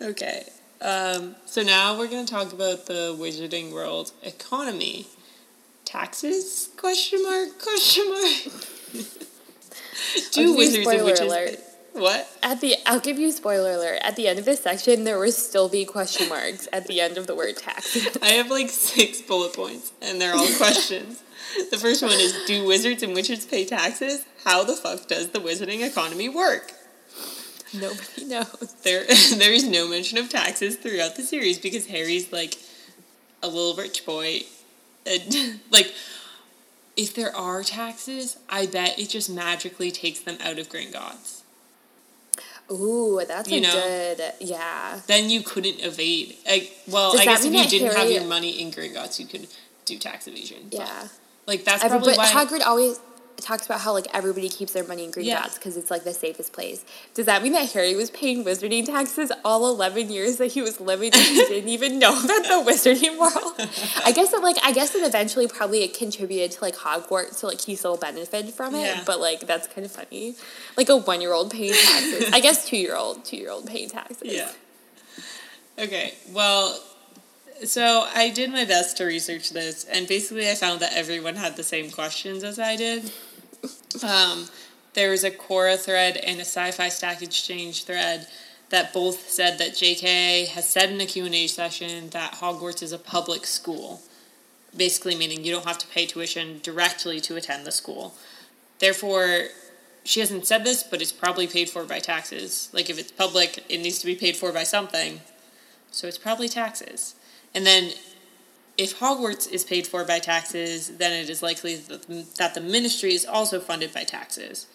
Okay. Um, so now we're going to talk about the Wizarding World economy. Taxes? Question mark? Question mark? Do wizards and witches... Alert. What? At the I'll give you spoiler alert. At the end of this section, there will still be question marks at the end of the word taxes. I have like six bullet points, and they're all questions. The first one is, do wizards and witches pay taxes? How the fuck does the wizarding economy work? Nobody knows. There, there is no mention of taxes throughout the series because Harry's, like, a little rich boy. And, like, if there are taxes, I bet it just magically takes them out of Gringotts. Ooh, that's you a know? good, yeah. Then you couldn't evade. Like, well, does I guess if you didn't Harry... have your money in Gringotts, you could do tax evasion. Yeah. But. Like, that's Everybody, probably why... Hagrid always talks about how, like, everybody keeps their money in Gringotts yeah. because it's, like, the safest place. Does that mean that Harry was paying wizarding taxes all eleven years that he was living and he didn't even know about the wizarding world? I guess it, like, I guess it eventually probably it contributed to, like, Hogwarts, so, like, he still benefited from it, yeah. but, like, that's kind of funny. Like, a one-year-old paying taxes. I guess two-year-old, two-year-old paying taxes. Yeah. Okay, well... So I did my best to research this, and basically I found that everyone had the same questions as I did. Um, there was a Quora thread and a Sci-Fi Stack Exchange thread that both said that J K has said in a Q and A session that Hogwarts is a public school, basically meaning you don't have to pay tuition directly to attend the school. Therefore, she hasn't said this, but it's probably paid for by taxes. Like, if it's public, it needs to be paid for by something, so it's probably taxes. And then, if Hogwarts is paid for by taxes, then it is likely that the ministry is also funded by taxes.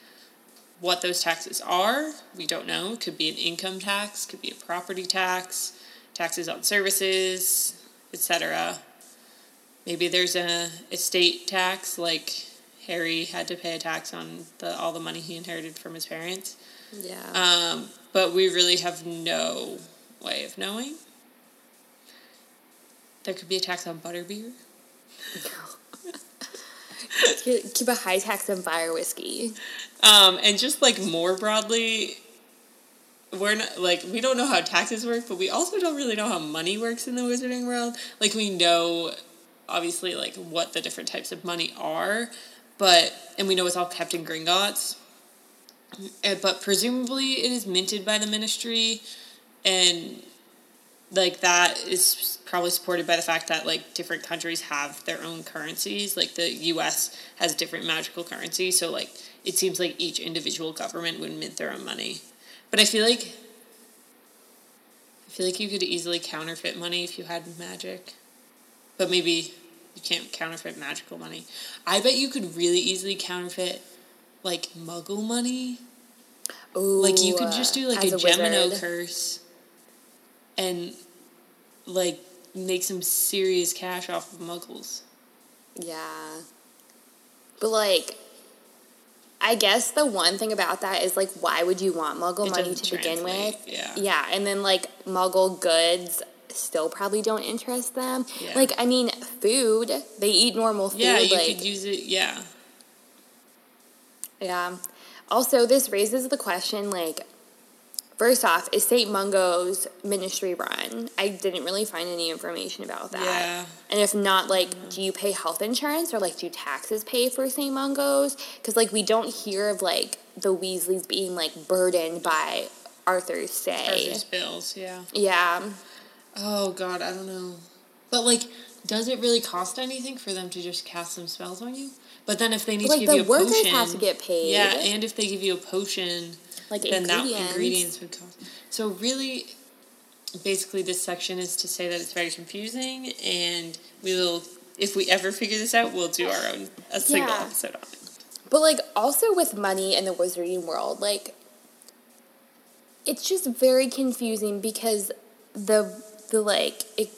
What those taxes are, we don't know. It could be an income tax, could be a property tax, taxes on services, et cetera. Maybe there's an estate tax, like Harry had to pay a tax on the, all the money he inherited from his parents. Yeah. Um, but we really have no way of knowing. There could be a tax on butterbeer. Keep a high tax on fire whiskey. Um, and just, like, more broadly, we're not, like, we don't know how taxes work, but we also don't really know how money works in the wizarding world. Like, we know, obviously, like, what the different types of money are, but, and we know it's all kept in Gringotts, but presumably it is minted by the Ministry, and, like, that is probably supported by the fact that, like, different countries have their own currencies. Like, the U S has different magical currency, so, like, it seems like each individual government would mint their own money. But I feel like, I feel like you could easily counterfeit money if you had magic. But maybe you can't counterfeit magical money. I bet you could really easily counterfeit, like, muggle money. Ooh, like, you could just do, like, a, a Gemino curse. And, like, make some serious cash off of muggles. Yeah. But, like, I guess the one thing about that is, like, why would you want muggle it money to translate. begin with? Yeah. Yeah, and then, like, muggle goods still probably don't interest them. Yeah. Like, I mean, food. They eat normal food. Yeah, you like, could use it, yeah. Yeah. Also, this raises the question, like, first off, is Saint Mungo's ministry run? I didn't really find any information about that. Yeah. And if not, like, yeah. do you pay health insurance or, like, do taxes pay for Saint Mungo's? Because, like, we don't hear of, like, the Weasleys being, like, burdened by Arthur's say. Arthur's bills, yeah. Yeah. Oh, God, I don't know. But, like, does it really cost anything for them to just cast some spells on you? But then if they need but, like, to give you a potion... Like, the workers have to get paid. Yeah, and if they give you a potion... Like then ingredients. That ingredients would cost. So really, basically this section is to say that it's very confusing, and we will, if we ever figure this out, we'll do our own, a single yeah. episode on it. But, like, also with money in the wizarding world, like, it's just very confusing because the, the like, it,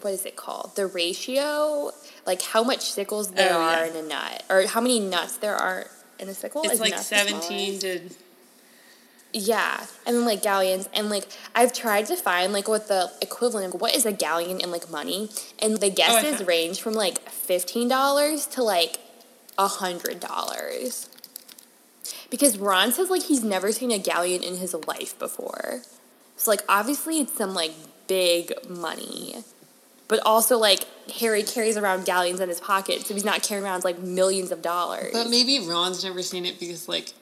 what is it called? The ratio, like, how much sickles there oh, are yeah. in a nut, or how many nuts there are in a sickle. It's is like seventeen to... Yeah, and then, like, galleons, and, like, I've tried to find, like, what the equivalent of what is a galleon in, like, money, and the guesses oh, okay. range from, like, fifteen dollars to, like, one hundred dollars. Because Ron says, like, he's never seen a galleon in his life before. So, like, obviously it's some, like, big money. But also, like, Harry carries around galleons in his pocket, so he's not carrying around, like, millions of dollars. But maybe Ron's never seen it because, like...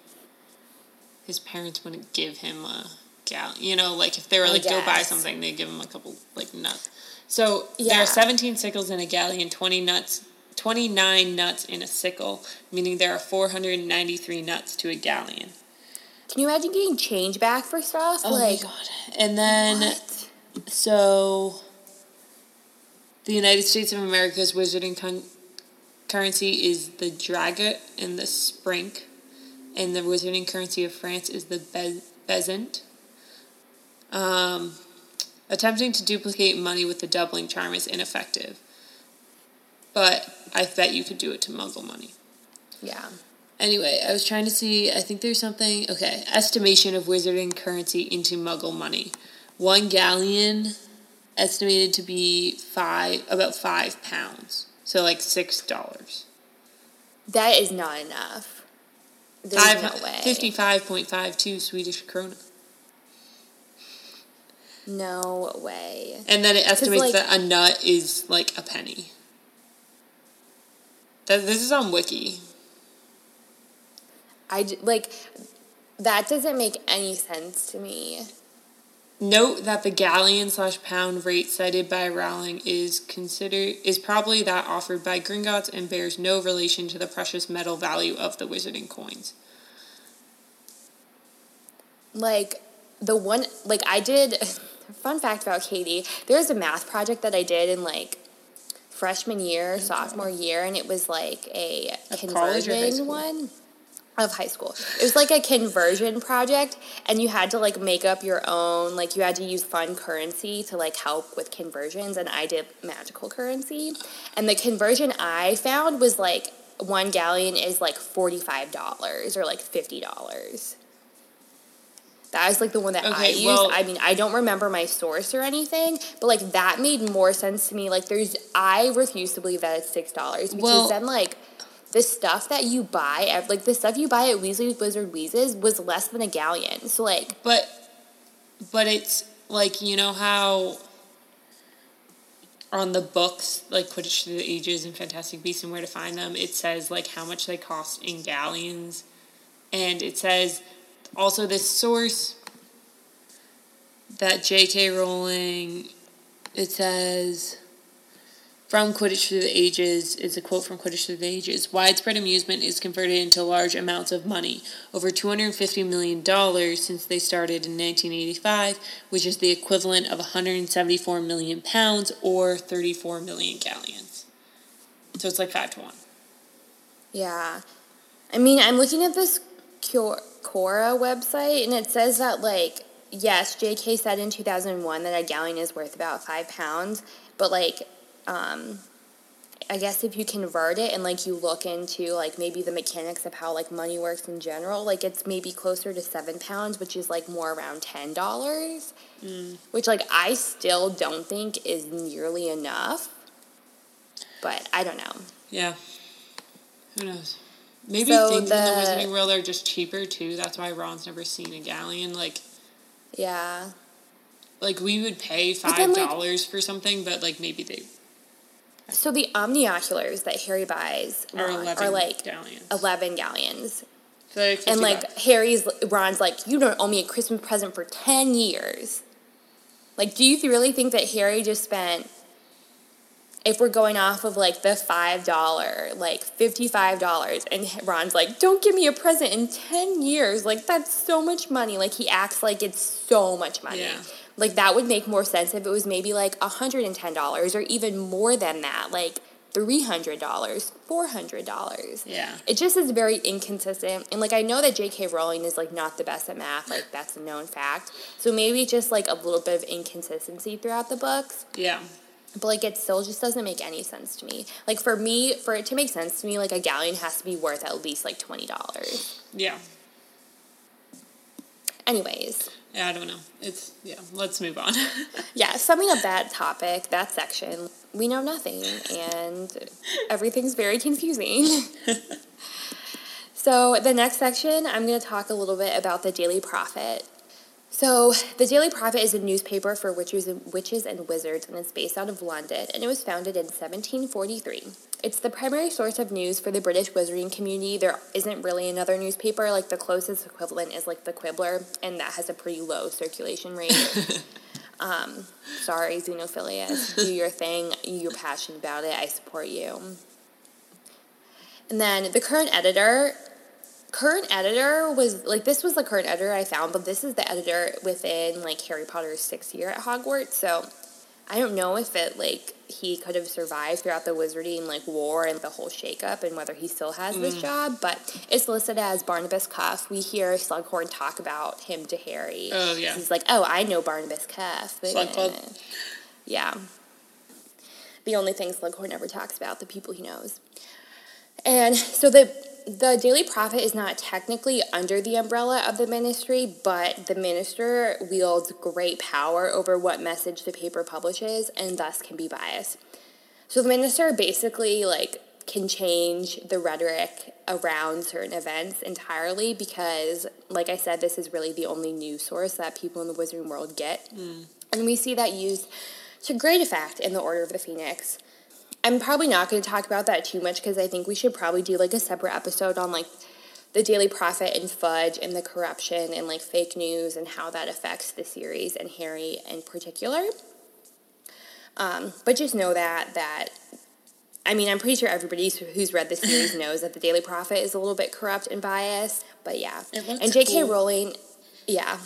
his parents wouldn't give him a gallon. You know, like, if they were like, go buy something, they'd give him a couple, like, nuts. So, yeah. There are seventeen sickles in a galleon, twenty nuts, twenty-nine nuts in a sickle, meaning there are four hundred ninety-three nuts to a galleon. Can you imagine getting change back for stuff? Oh, like, my God. And then, what? So, the United States of America's wizarding con- currency is the dragget and the sprank. And the wizarding currency of France is the be- bezant. Um, attempting to duplicate money with the doubling charm is ineffective. But I bet you could do it to muggle money. Yeah. Anyway, I was trying to see, I think there's something, okay, estimation of wizarding currency into muggle money. One galleon estimated to be five, about five pounds. So, like, six dollars. That is not enough. There's no way. fifty-five point five two Swedish krona. No way. And then it estimates like, that a nut is, like, a penny. That, this is on Wiki. I, like, that doesn't make any sense to me. Note that the galleon slash pound rate cited by Rowling is considered is probably that offered by Gringotts and bears no relation to the precious metal value of the wizarding coins. Like, the one, like, I did, fun fact about Katie, there was a math project that I did in, like, freshman year, okay. sophomore year, and it was, like, a, a conversion one. Of high school. It was like a conversion project, and you had to, like, make up your own, like, you had to use fun currency to, like, help with conversions, and I did magical currency. And the conversion I found was, like, one galleon is, like, forty-five dollars or, like, fifty dollars. That was, like, the one that okay, I used. Well, I mean, I don't remember my source or anything, but, like, that made more sense to me. Like, there's, I refuse to believe that it's six dollars because well, then, like... The stuff that you buy, like, the stuff you buy at Weasley's Wizard Wheezes was less than a galleon. So, like... But But it's, like, you know how on the books, like Quidditch Through the Ages and Fantastic Beasts and Where to Find Them, it says, like, how much they cost in galleons. And it says, also this source that J K. Rowling, it says, from Quidditch Through the Ages, it's a quote from Quidditch Through the Ages, widespread amusement is converted into large amounts of money, over two hundred fifty million dollars since they started in nineteen eighty-five, which is the equivalent of one hundred seventy-four million pounds or thirty-four million galleons. So it's like five to one. Yeah. I mean, I'm looking at this Quora website, and it says that, like, yes, J K said in two thousand one that a galleon is worth about five pounds, but, like, Um, I guess if you convert it and, like, you look into, like, maybe the mechanics of how, like, money works in general, like, it's maybe closer to seven pounds, which is, like, more around ten dollars, mm. which, like, I still don't think is nearly enough, but I don't know. Yeah. Who knows? Maybe so things the, in the Wizarding World are just cheaper, too. That's why Ron's never seen a galleon, like... Yeah. Like, we would pay five dollars then, like, for something, but, like, maybe they... So the omnioculars that Harry buys are, Ron, eleven are like galleons. eleven galleons. So like and like bucks. Harry's, Ron's like, you don't owe me a Christmas present for ten years. Like, do you really think that Harry just spent, if we're going off of like the five dollars, like fifty-five dollars, and Ron's like, don't give me a present in ten years. Like, that's so much money. Like, he acts like it's so much money. Yeah. Like, that would make more sense if it was maybe, like, one hundred ten dollars or even more than that, like, three hundred dollars, four hundred dollars. Yeah. It just is very inconsistent. And, like, I know that J K. Rowling is, like, not the best at math. Like, that's a known fact. So maybe just, like, a little bit of inconsistency throughout the books. Yeah. But, like, it still just doesn't make any sense to me. Like, for me, for it to make sense to me, like, a galleon has to be worth at least, like, twenty dollars. Yeah. Anyways. Yeah, I don't know. It's, yeah, let's move on. Yeah, summing up that topic, that section, we know nothing, and everything's very confusing. So the next section, I'm going to talk a little bit about the Daily Prophet. So the Daily Prophet is a newspaper for witches and, witches and wizards, and it's based out of London, and it was founded in seventeen forty-three. It's the primary source of news for the British wizarding community. There isn't really another newspaper. Like, the closest equivalent is, like, the Quibbler, and that has a pretty low circulation rate. um, sorry, Xenophilius. Do your thing. You're passionate about it. I support you. And then the current editor... Current editor was, like, this was the current editor I found, but this is the editor within, like, Harry Potter's sixth year at Hogwarts, so I don't know if it, like, he could have survived throughout the wizarding, like, war and the whole shakeup and whether he still has this mm. job, but it's listed as Barnabas Cuff. We hear Slughorn talk about him to Harry. Oh, yeah. He's like, oh, I know Barnabas Cuff. Slughorn. Yeah. The only thing Slughorn ever talks about, the people he knows. And so the... The Daily Prophet is not technically under the umbrella of the ministry, but the minister wields great power over what message the paper publishes and thus can be biased. So the minister basically, like, can change the rhetoric around certain events entirely because, like I said, this is really the only news source that people in the wizarding world get. Mm. And we see that used to great effect in the Order of the Phoenix. I'm probably not going to talk about that too much because I think we should probably do, like, a separate episode on, like, the Daily Prophet and Fudge and the corruption and, like, fake news and how that affects the series and Harry in particular. Um, but just know that, that, I mean, I'm pretty sure everybody who's read the series knows that the Daily Prophet is a little bit corrupt and biased, but yeah. And J K. Cool. Rowling... Yeah.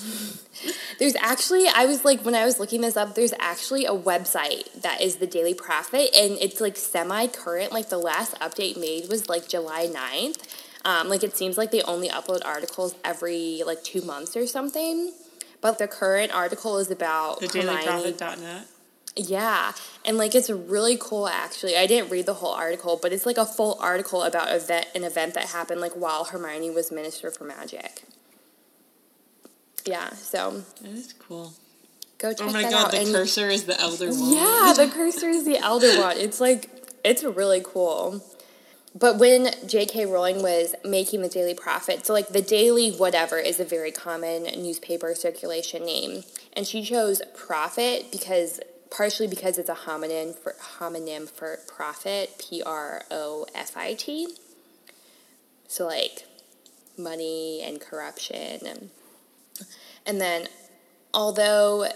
There's actually, I was like, when I was looking this up, there's actually a website that is the Daily Prophet, and it's like semi-current. Like, the last update made was like July ninth. Um, like, it seems like they only upload articles every like two months or something. But the current article is about the daily prophet dot net. Yeah. And like, it's really cool, actually. I didn't read the whole article, but it's like a full article about event, an event that happened like while Hermione was Minister for Magic. Yeah, so. That is cool. Go check that out. Oh my god, the and cursor is the Elder Wand. Yeah, the cursor is the Elder Wand. It's like, it's really cool. But when J K. Rowling was making the Daily Prophet, so like the Daily whatever is a very common newspaper circulation name. and she chose profit because partially because it's a homonym for homonym for profit, P R O F I T. So like money and corruption, and, and then although.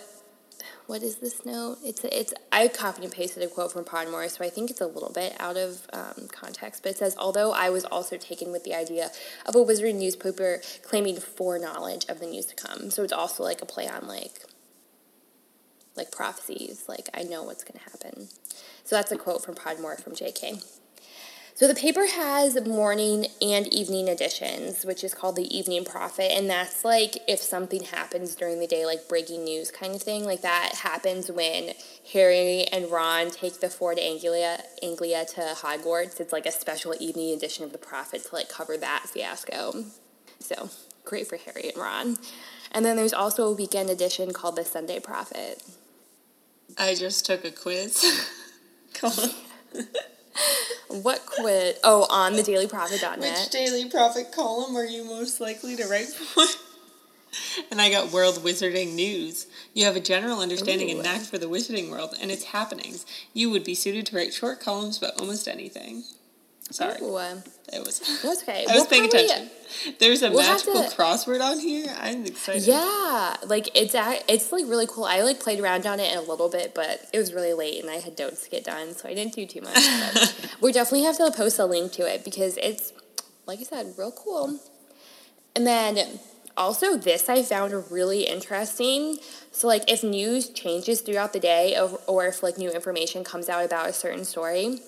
What is this note? It's, it's I copied and pasted a quote from Podmore, so I think it's a little bit out of um, context, but it says, although I was also taken with the idea of a wizard newspaper claiming foreknowledge of the news to come. So it's also like a play on, like, like prophecies, like I know what's going to happen. So that's a quote from Podmore from J K. So the paper has morning and evening editions, which is called the Evening Prophet, and that's like if something happens during the day, like breaking news kind of thing. Like that happens when Harry and Ron take the four to Anglia, Anglia to Hogwarts. It's like a special evening edition of the Prophet to like cover that fiasco. So great for Harry and Ron. And then there's also a weekend edition called the Sunday Prophet. I just took a quiz. Come on. What quit? Oh, on the daily prophet dot net. Which Daily Prophet column are you most likely to write for? And I got World Wizarding News. You have a general understanding Ooh. and knack for the wizarding world and its happenings. You would be suited to write short columns about almost anything. Sorry. Ooh. It was, That's okay. I was we'll paying probably, attention. There's a we'll magical to, crossword on here. I'm excited. Yeah. Like, it's, it's like, really cool. I, like, played around on it in a little bit, but it was really late, and I had notes to get done, so I didn't do too much. But we definitely have to post a link to it because it's, like I said, real cool. And then... Also, this I found really interesting. So, like, if news changes throughout the day or, or if, like, new information comes out about a certain story,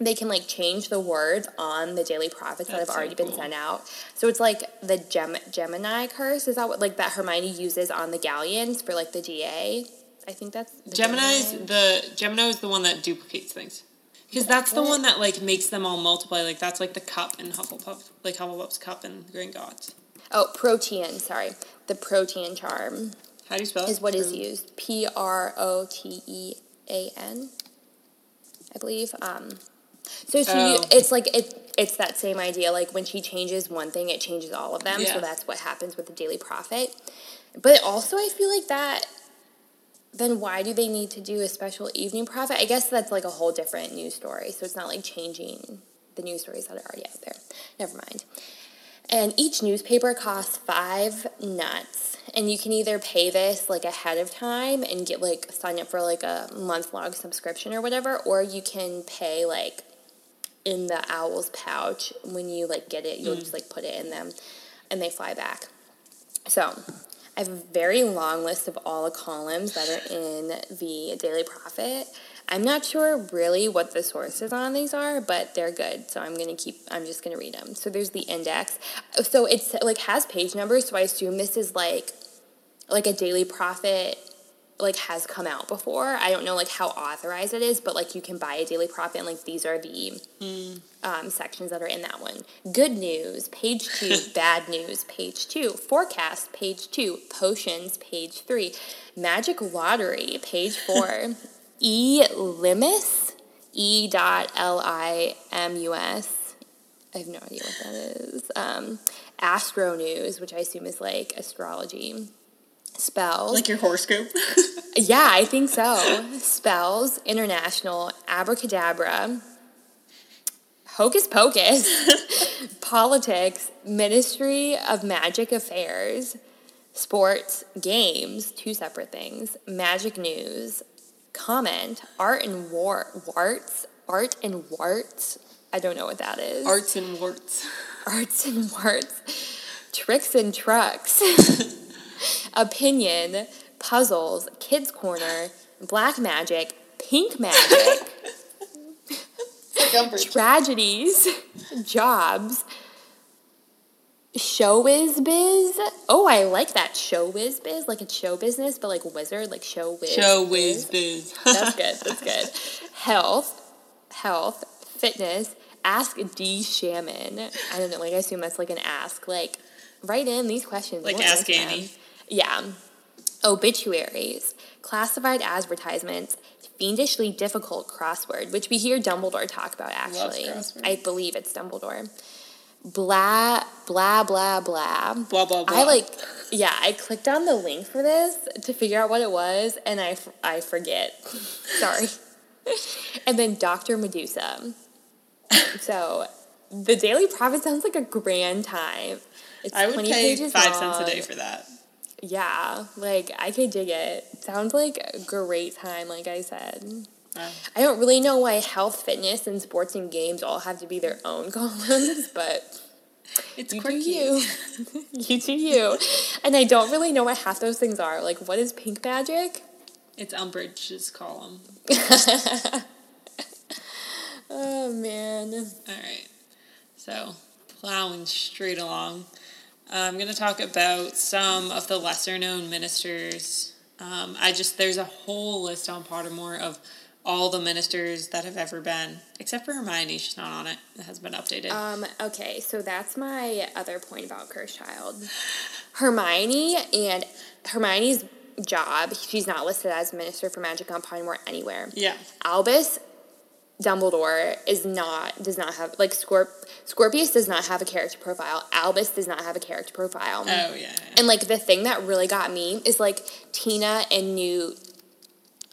they can, like, change the words on the Daily Prophets that have so already cool. been sent out. So, it's, like, the Gem- Gemini curse. Is that what, like, that Hermione uses on the galleons for, like, the G A? I think that's... Gemini's Gemini. the... Gemini is the one that duplicates things. Because that's the one that, like, makes them all multiply. Like, that's, like, the cup in Hufflepuff. Like, Hufflepuff's cup in Gringotts. Oh, Protean, sorry. The Protean charm. How do you spell it? Is what is used. P R O T E A N, I believe. Um, so she, oh. it's like, it, it's that same idea. Like, when she changes one thing, it changes all of them. Yeah. So that's what happens with the Daily Prophet. But also, I feel like that, then why do they need to do a special evening prophet? I guess that's, like, a whole different news story. So it's not, like, changing the news stories that are already out there. Never mind. And each newspaper costs five nuts, and you can either pay this, like, ahead of time and get, like, sign up for, like, a month-long subscription or whatever, or you can pay, like, in the owl's pouch. When you, like, get it, you'll mm. just, like, put it in them, and they fly back. So I have a very long list of all the columns that are in the Daily Prophet. I'm not sure really what the sources on these are, but they're good. So I'm going to keep, I'm just going to read them. So there's the index. So it's like has page numbers. So I assume this is like, like a Daily Prophet, like has come out before. I don't know like how authorized it is, but like you can buy a Daily Prophet and like these are the mm. um, sections that are in that one. Good news, page two. Bad news, page two. Forecast, page two. Potions, page three. Magic lottery, page four. E-limus, E dot L I M U S, I have no idea what that is, um, Astro News, which I assume is, like, astrology, Spells. Like your horoscope? Yeah, I think so. Spells, International, Abracadabra, Hocus Pocus, Politics, Ministry of Magic Affairs, Sports, Games, two separate things, Magic News, Comment, art and war, warts, art and warts. I don't know what that is. Arts and warts. Arts and warts. Tricks and trucks. Opinion, puzzles, kids' corner, black magic, pink magic. Tragedies, jobs. Show whiz biz. Oh, I like that. Show whiz biz. Like it's show business, but like wizard, like show whiz. Show whiz biz. biz. That's good. That's good. Health, health, fitness, ask D Shaman. I don't know. Like I assume that's like an ask. Like write in these questions. Like ask Annie. Yeah. Obituaries, classified advertisements, fiendishly difficult crossword, which we hear Dumbledore talk about actually. I believe it's Dumbledore. blah, blah, blah, blah. Blah, blah, blah. I, like, yeah, I clicked on the link for this to figure out what it was, and I, I forget. Sorry. And then Doctor Medusa. So, the Daily Prophet sounds like a grand time. It's I would twenty pay pages five long. Cents a day for that. Yeah, like, I could dig it. Sounds like a great time, like I said. Uh, I don't really know why health, fitness, and sports and games all have to be their own columns, but it's you quirky. Do you. You do you. And I don't really know what half those things are. Like, what is pink magic? It's Umbridge's column. Oh, man. All right. So, plowing straight along. I'm going to talk about some of the lesser-known ministers. Um, I just, there's a whole list on Pottermore of all the ministers that have ever been, except for Hermione. She's not on it. It has been updated. Um, okay, so that's my other point about Cursed Child. Hermione and Hermione's job, she's not listed as Minister for Magic on Pottermore anywhere. Yeah. Albus Dumbledore is not, does not have, like, Scorp- Scorpius does not have a character profile. Albus does not have a character profile. Oh, yeah, yeah. And, like, the thing that really got me is, like, Tina and Newt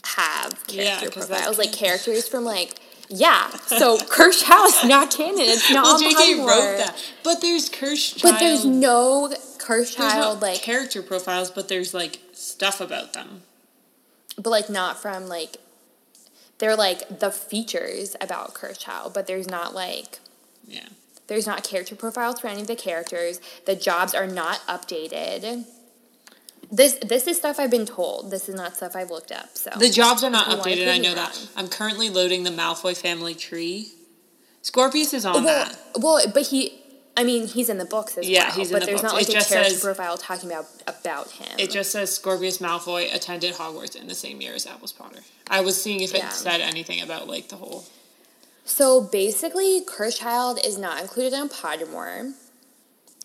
have character yeah, profiles. Like, characters from, like, yeah. So, Cursed Child is not canon. It's not well, on J K wrote that. But there's Cursed Child. But there's no Cursed Child, no like. Character profiles, but there's, like, stuff about them. But, like, not from, like. They're, like, the features about Cursed Child, but there's not, like, yeah, there's not character profiles for any of the characters. The jobs are not updated. This this is stuff I've been told. This is not stuff I've looked up, so. The jobs are not updated, I know that. I'm currently loading the Malfoy family tree. Scorpius is on well, that. Well, but he, I mean, he's in the books as yeah, well. Yeah, he's in the books. But there's not, like, a character profile talking about, about him. It just says Scorpius Malfoy attended Hogwarts in the same year as Albus Potter. I was seeing if it yeah. said anything about, like, the whole. So, basically, Cursed Child is not included on Pottermore.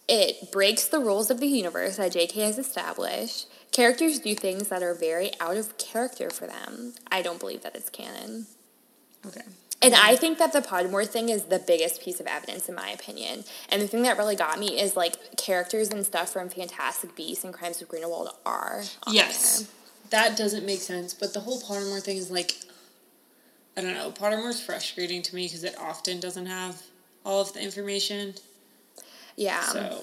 It breaks the rules of the universe that J K has established. Characters do things that are very out of character for them. I don't believe that it's canon. Okay. And I think that the Pottermore thing is the biggest piece of evidence, in my opinion. And the thing that really got me is, like, characters and stuff from Fantastic Beasts and Crimes of Grindelwald are on yes. there. That doesn't make sense, but the whole Pottermore thing is, like, I don't know, Pottermore's frustrating to me because it often doesn't have all of the information. Yeah. So,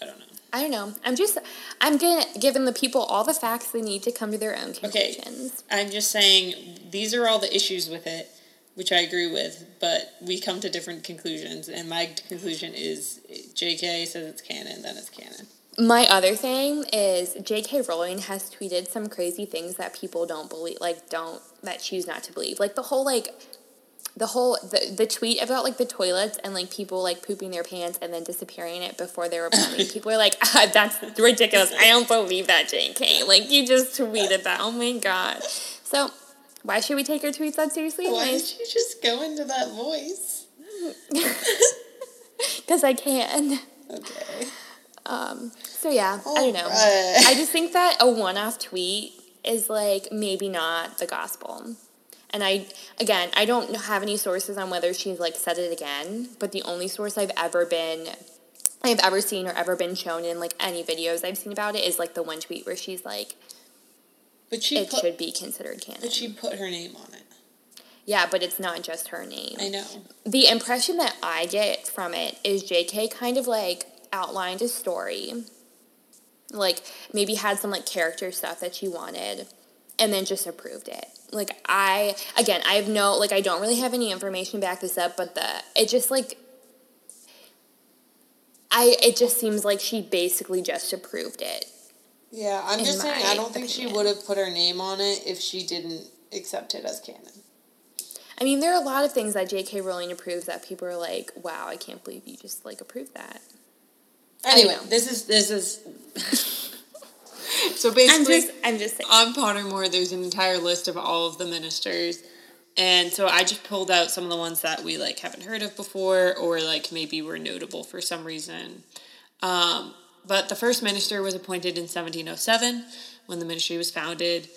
I don't know. I don't know. I'm just, I'm gonna, giving the people all the facts they need to come to their own conclusions. Okay. I'm just saying, these are all the issues with it. Which I agree with, but we come to different conclusions, and my conclusion is J K says it's canon, then it's canon. My other thing is J K Rowling has tweeted some crazy things that people don't believe, like, don't, that choose not to believe. Like, the whole, like, the whole, the, the tweet about, like, the toilets and, like, people, like, pooping their pants and then disappearing it before they were pooping. People are like, ah, that's ridiculous. I don't believe that, J K. Like, you just tweeted that. Oh, my God. So, why should we take her tweets that seriously? Why did she just go into that voice? Because I can. Okay. Um, so, yeah, All I don't know. Right. I just think that a one-off tweet is, like, maybe not the gospel. And I, again, I don't have any sources on whether she's, like, said it again, but the only source I've ever been, I've ever seen or ever been shown in, like, any videos I've seen about it is, like, the one tweet where she's, like, But she it put, should be considered canon. But she put her name on it. Yeah, but it's not just her name. I know. The impression that I get from it is J K kind of, like, outlined a story. Like, maybe had some, like, character stuff that she wanted. And then just approved it. Like, I, again, I have no, like, I don't really have any information to back this up. But the, it just, like, I, it just seems like she basically just approved it. Yeah, I'm just saying I don't think opinion. She would have put her name on it if she didn't accept it as canon. I mean, there are a lot of things that J K Rowling approves that people are like, wow, I can't believe you just, like, approved that. Anyway, this is, this is, so basically, I'm just, I'm just saying. On Pottermore, there's an entire list of all of the ministers, and so I just pulled out some of the ones that we, like, haven't heard of before, or, like, maybe were notable for some reason. Um... But the first minister was appointed in seventeen oh seven when the ministry was founded.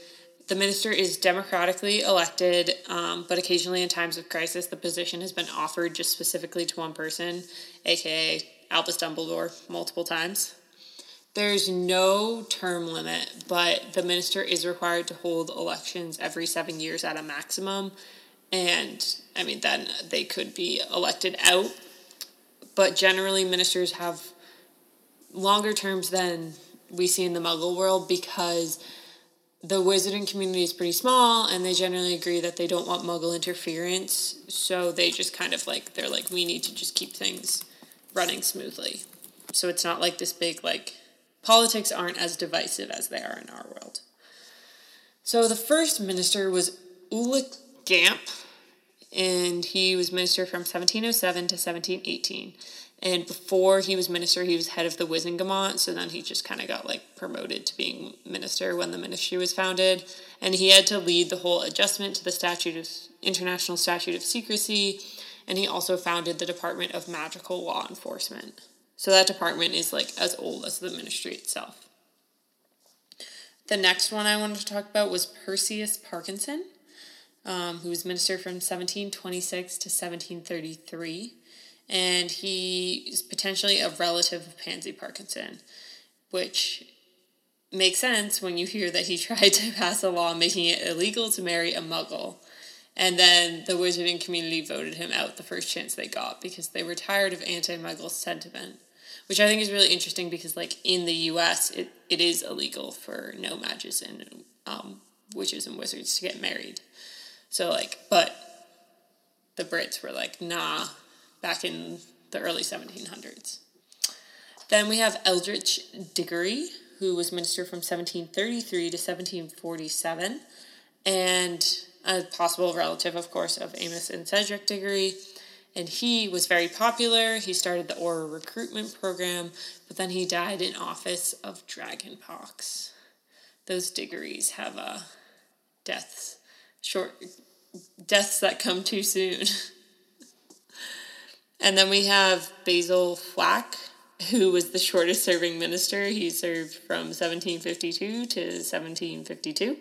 the minister is democratically elected, um, but occasionally in times of crisis, the position has been offered just specifically to one person, a k a. Albus Dumbledore, multiple times. There's no term limit, but the minister is required to hold elections every seven years at a maximum. And, I mean, then they could be elected out. But generally, ministers have longer terms than we see in the Muggle world because the wizarding community is pretty small, and they generally agree that they don't want Muggle interference. So they just kind of like, they're like, we need to just keep things running smoothly. So it's not like this big, like, politics aren't as divisive as they are in our world. So the first minister was Ulic Gamp, and he was minister from seventeen oh seven to seventeen eighteen. And before he was minister, he was head of the Wizengamot, so then he just kind of got, like, promoted to being minister when the ministry was founded. And he had to lead the whole adjustment to the statute of International Statute of Secrecy, and he also founded the Department of Magical Law Enforcement. So that department is, like, as old as the ministry itself. The next one I wanted to talk about was Perseus Parkinson, um, who was minister from seventeen twenty-six to seventeen thirty-three. And he is potentially a relative of Pansy Parkinson, which makes sense when you hear that he tried to pass a law making it illegal to marry a Muggle. And then the wizarding community voted him out the first chance they got because they were tired of anti-Muggle sentiment, which I think is really interesting because, like, in the U S, it, it is illegal for no mages and um, witches and wizards to get married. So, like, but the Brits were like, nah, back in the early seventeen hundreds. Then we have Eldritch Diggory, who was minister from seventeen thirty-three to seventeen forty-seven, and a possible relative, of course, of Amos and Cedric Diggory. And he was very popular. He started the Auror recruitment program, but then he died in office of dragonpox. Those Diggories have uh, deaths, short deaths that come too soon. And then we have Basil Flack, who was the shortest serving minister. He served from seventeen fifty-two to seventeen fifty-two.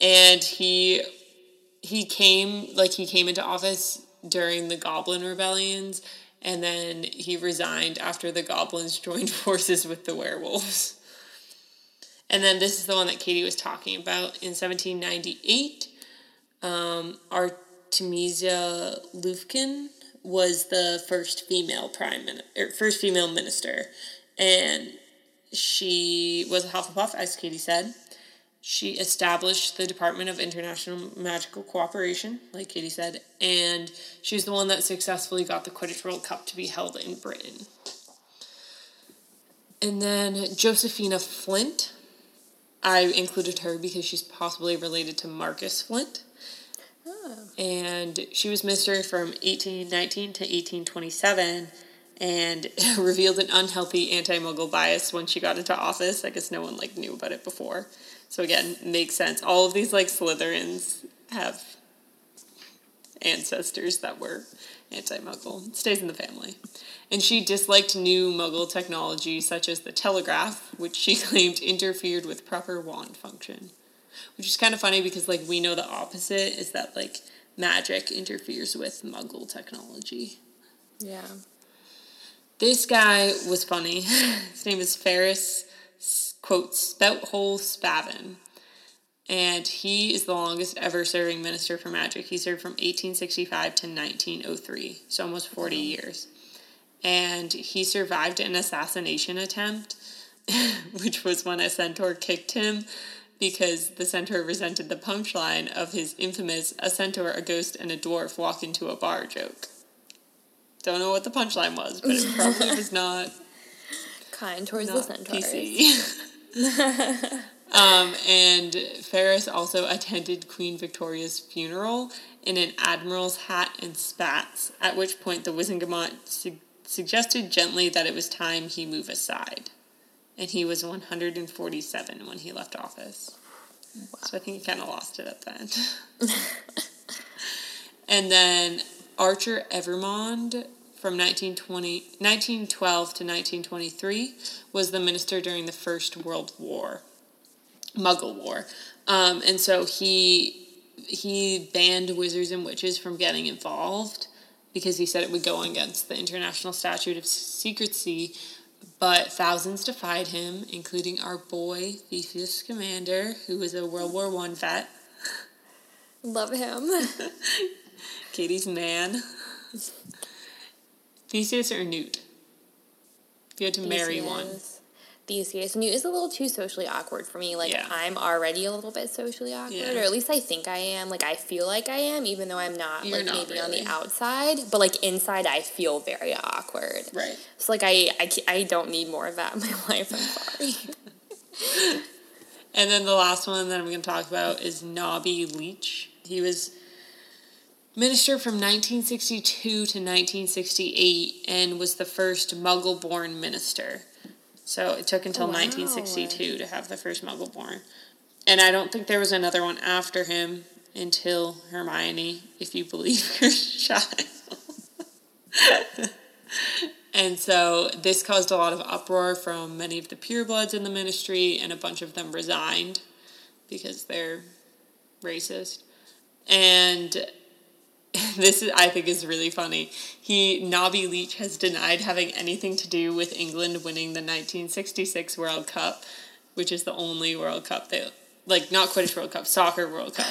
And he he came, like, he came into office during the Goblin rebellions, and then he resigned after the Goblins joined forces with the werewolves. And then this is the one that Katie was talking about. In seventeen ninety-eight, um, Artemisia Lufkin was the first female prime minister, first female minister, and she was a Hufflepuff, as Katie said. She established the Department of International Magical Cooperation, like Katie said, and she was the one that successfully got the Quidditch World Cup to be held in Britain. And then Josephina Flint. I included her because she's possibly related to Marcus Flint. Oh. And she was minister from eighteen nineteen to eighteen twenty-seven and revealed an unhealthy anti-Muggle bias when she got into office. I guess no one, like, knew about it before. So again, makes sense. All of these, like, Slytherins have ancestors that were anti-Muggle. It stays in the family. And she disliked new Muggle technology such as the telegraph, which she claimed interfered with proper wand function. Which is kind of funny because, like, we know the opposite is that, like, magic interferes with Muggle technology. Yeah. This guy was funny. His name is Ferris, quote, Spouthole Spavin. And he is the longest ever serving minister for magic. He served from eighteen sixty-five to nineteen oh three, so almost forty years. And he survived an assassination attempt, which was when a centaur kicked him, because the centaur resented the punchline of his infamous "a centaur, a ghost, and a dwarf walk into a bar" joke. Don't know what the punchline was, but it probably was not kind towards not the centaurs. P C. um, and Ferris also attended Queen Victoria's funeral in an admiral's hat and spats, at which point the Wizengamot su- suggested gently that it was time he move aside. And he was one hundred forty-seven when he left office. Wow. So I think he kind of lost it at the end. And then Archer Evermond, from nineteen twenty, nineteen twelve to nineteen twenty-three, was the minister during the First World War. Muggle War. Um, and so he he banned wizards and witches from getting involved because he said it would go against the International Statute of Secrecy. But thousands defied him, including our boy, Pius Scamander, who was a World War One vet. Love him. Katie's man. Theseus or Newt? If you had to Theseus. marry one. Theseus. Newt is a little too socially awkward for me. Like, yeah. I'm already a little bit socially awkward, yeah. or at least I think I am. Like, I feel like I am, even though I'm not, You're like, not maybe really. on the outside. But, like, inside, I feel very awkward. Right. So, like, I, I, I don't need more of that in my life. I'm sorry. And then the last one that I'm going to talk about is Nobby Leach. He was minister from nineteen sixty-two to nineteen sixty-eight and was the first Muggle-born minister. So it took until oh, wow. nineteen sixty-two to have the first Muggle-born. And I don't think there was another one after him until Hermione, if you believe her child. And so this caused a lot of uproar from many of the purebloods in the ministry, and a bunch of them resigned because they're racist. And this is, I think, is really funny. He, Nobby Leach, has denied having anything to do with England winning the nineteen sixty-six World Cup, which is the only World Cup they, like, not Quidditch World Cup, Soccer World Cup.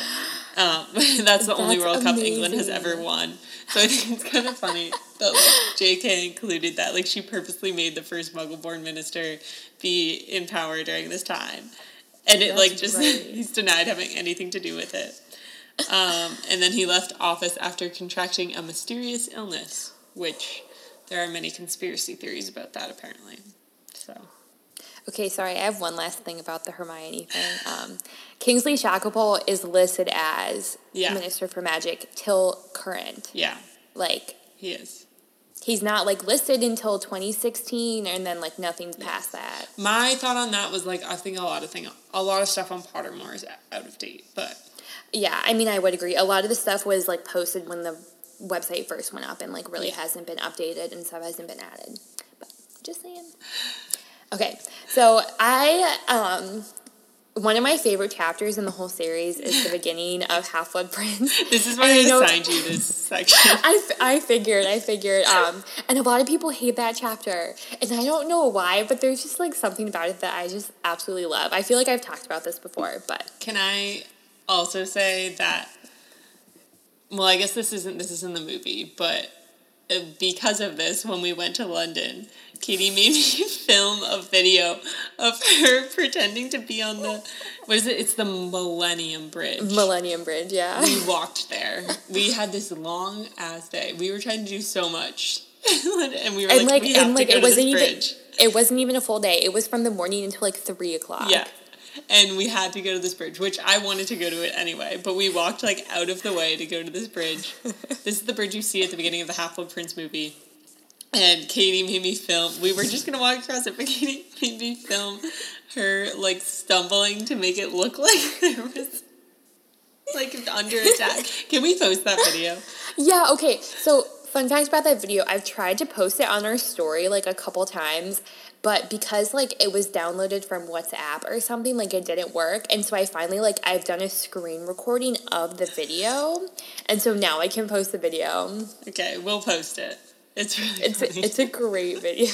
Um, that's the that's only World amazing. Cup England has ever won. So I think it's kind of funny that, like, J K included that. Like, she purposely made the first Muggle-born minister be in power during this time. And it, that's like, just, right. he's denied having anything to do with it. Um, and then he left office after contracting a mysterious illness, which there are many conspiracy theories about that, apparently. So, okay, sorry, I have one last thing about the Hermione thing. Um, Kingsley Shacklebolt is listed as yeah. Minister for Magic till current. Yeah. Like. He is. He's not, like, listed until twenty sixteen, and then, like, nothing's yeah. past that. My thought on that was, like, I think a lot of thing, a lot of stuff on Pottermore is out of date, but. Yeah, I mean, I would agree. A lot of the stuff was, like, posted when the website first went up and, like, really yeah. hasn't been updated and stuff hasn't been added. But just saying. Okay, so I, um, one of my favorite chapters in the whole series is the beginning of Half-Blood Prince. This is why and I know, assigned you this section. I, I figured, I figured. Um, and a lot of people hate that chapter. And I don't know why, but there's just, like, something about it that I just absolutely love. I feel like I've talked about this before, but. Can I also say that, well, I guess this isn't, this is in the movie, but because of this, when we went to London, Katie made me film a video of her pretending to be on the, what is it? It's the Millennium Bridge. Millennium Bridge, yeah. We walked there. We had this long ass day. We were trying to do so much. And we were and like, like, we have and to like, go it to wasn't this bridge. Even, it wasn't even a full day. It was from the morning until like three o'clock. Yeah. And we had to go to this bridge, which I wanted to go to it anyway, but we walked, like, out of the way to go to this bridge. This is the bridge you see at the beginning of the Half-Blood Prince movie. And Katie made me film. We were just going to walk across it, but Katie made me film her, like, stumbling to make it look like there was, like, under attack. Can we post that video? Yeah, okay. So, fun fact about that video, I've tried to post it on our story, like, a couple times. But because, like, it was downloaded from WhatsApp or something, like, it didn't work. And so I finally, like, I've done a screen recording of the video. And so now I can post the video. Okay, we'll post it. It's really it's funny. A, it's a great video.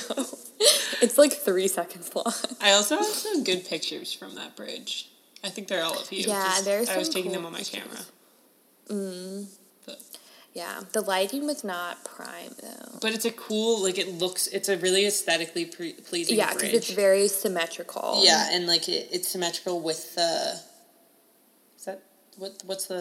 It's, like, three seconds long. I also have some good pictures from that bridge. I think they're all of you. Yeah, there's some I was taking cool them on my pictures. camera. Mm. But. Yeah, the lighting was not prime, though. But it's a cool, like, it looks, it's a really aesthetically pre- pleasing yeah, bridge. Yeah, because it's very symmetrical. Yeah, and, like, it, it's symmetrical with the, is that, what? what's the,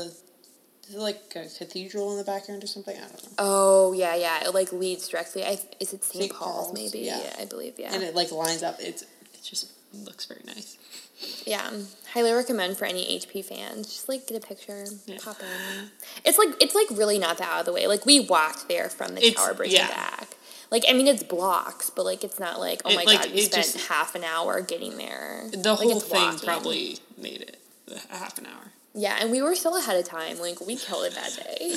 is it, like, a cathedral in the background or something? I don't know. Oh, yeah, yeah, it, like, leads directly, I is it Saint Paul's, Paul's, maybe? Yeah. yeah, I believe, yeah. And it, like, lines up, it's, it just looks very nice. Yeah, highly recommend for any H P fans. Just, like, get a picture, yeah. pop in. It's, like, it's like really not that out of the way. Like, we walked there from the it's, Tower Bridge yeah. back. Like, I mean, it's blocks, but, like, it's not like, oh, it, my like, God, we spent just, half an hour getting there. The whole like, thing walking. probably made it a half an hour. Yeah, and we were still ahead of time. Like, we killed it that day.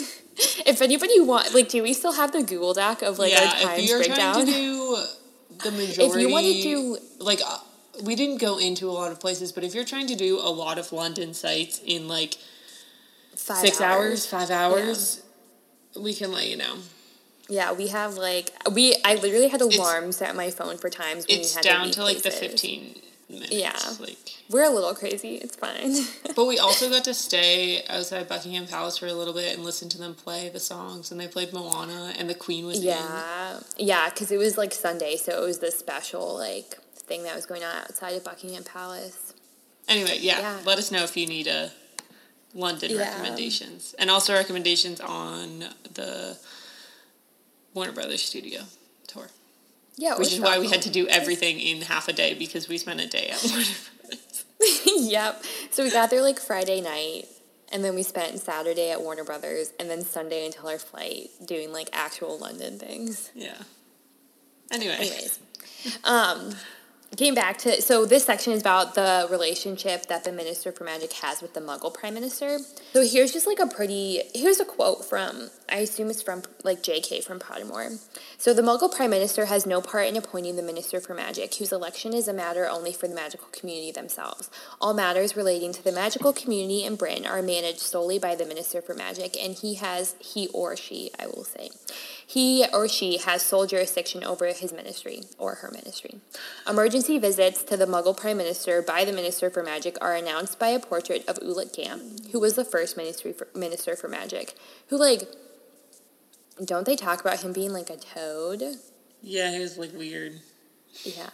If anybody wants, like, do we still have the Google Doc of, like, yeah, our times breakdown? Yeah, if you're trying to do the majority, if you want to do, like, we didn't go into a lot of places, but if you're trying to do a lot of London sites in, like, five six hours, hours five hours, yeah. we can let you know. Yeah, we have, like, we, I literally had alarms at my phone for times when we had to leave places. It's down to, like, the fifteen minutes. Yeah. Like, we're a little crazy. It's fine. But we also got to stay outside Buckingham Palace for a little bit and listen to them play the songs, and they played Moana, and the Queen was yeah. in. Yeah, because it was, like, Sunday, so it was this special, like, thing that was going on outside of Buckingham Palace. Anyway, yeah, yeah. let us know if you need a London yeah. recommendations. And also recommendations on the Warner Brothers Studio tour. Yeah, which is why we had to do everything in half a day, because we spent a day at Warner Brothers. Yep. So we got there like Friday night, and then we spent Saturday at Warner Brothers, and then Sunday until our flight doing like actual London things. Yeah. Anyway. Anyways. Um, came back to, so this section is about the relationship that the Minister for Magic has with the Muggle Prime Minister. So here's just, like, a pretty, here's a quote from, I assume it's from, like, J K from Pottermore. So the Muggle Prime Minister has no part in appointing the Minister for Magic, whose election is a matter only for the magical community themselves. All matters relating to the magical community in Britain are managed solely by the Minister for Magic, and he has, he or she, I will say, he or she has sole jurisdiction over his ministry, or her ministry. Emergency visits to the Muggle Prime Minister by the Minister for Magic are announced by a portrait of Ulick Gam, who was the first ministry for, Minister for Magic, who, like, don't they talk about him being, like, a toad? Yeah, he was, like, weird. Yeah.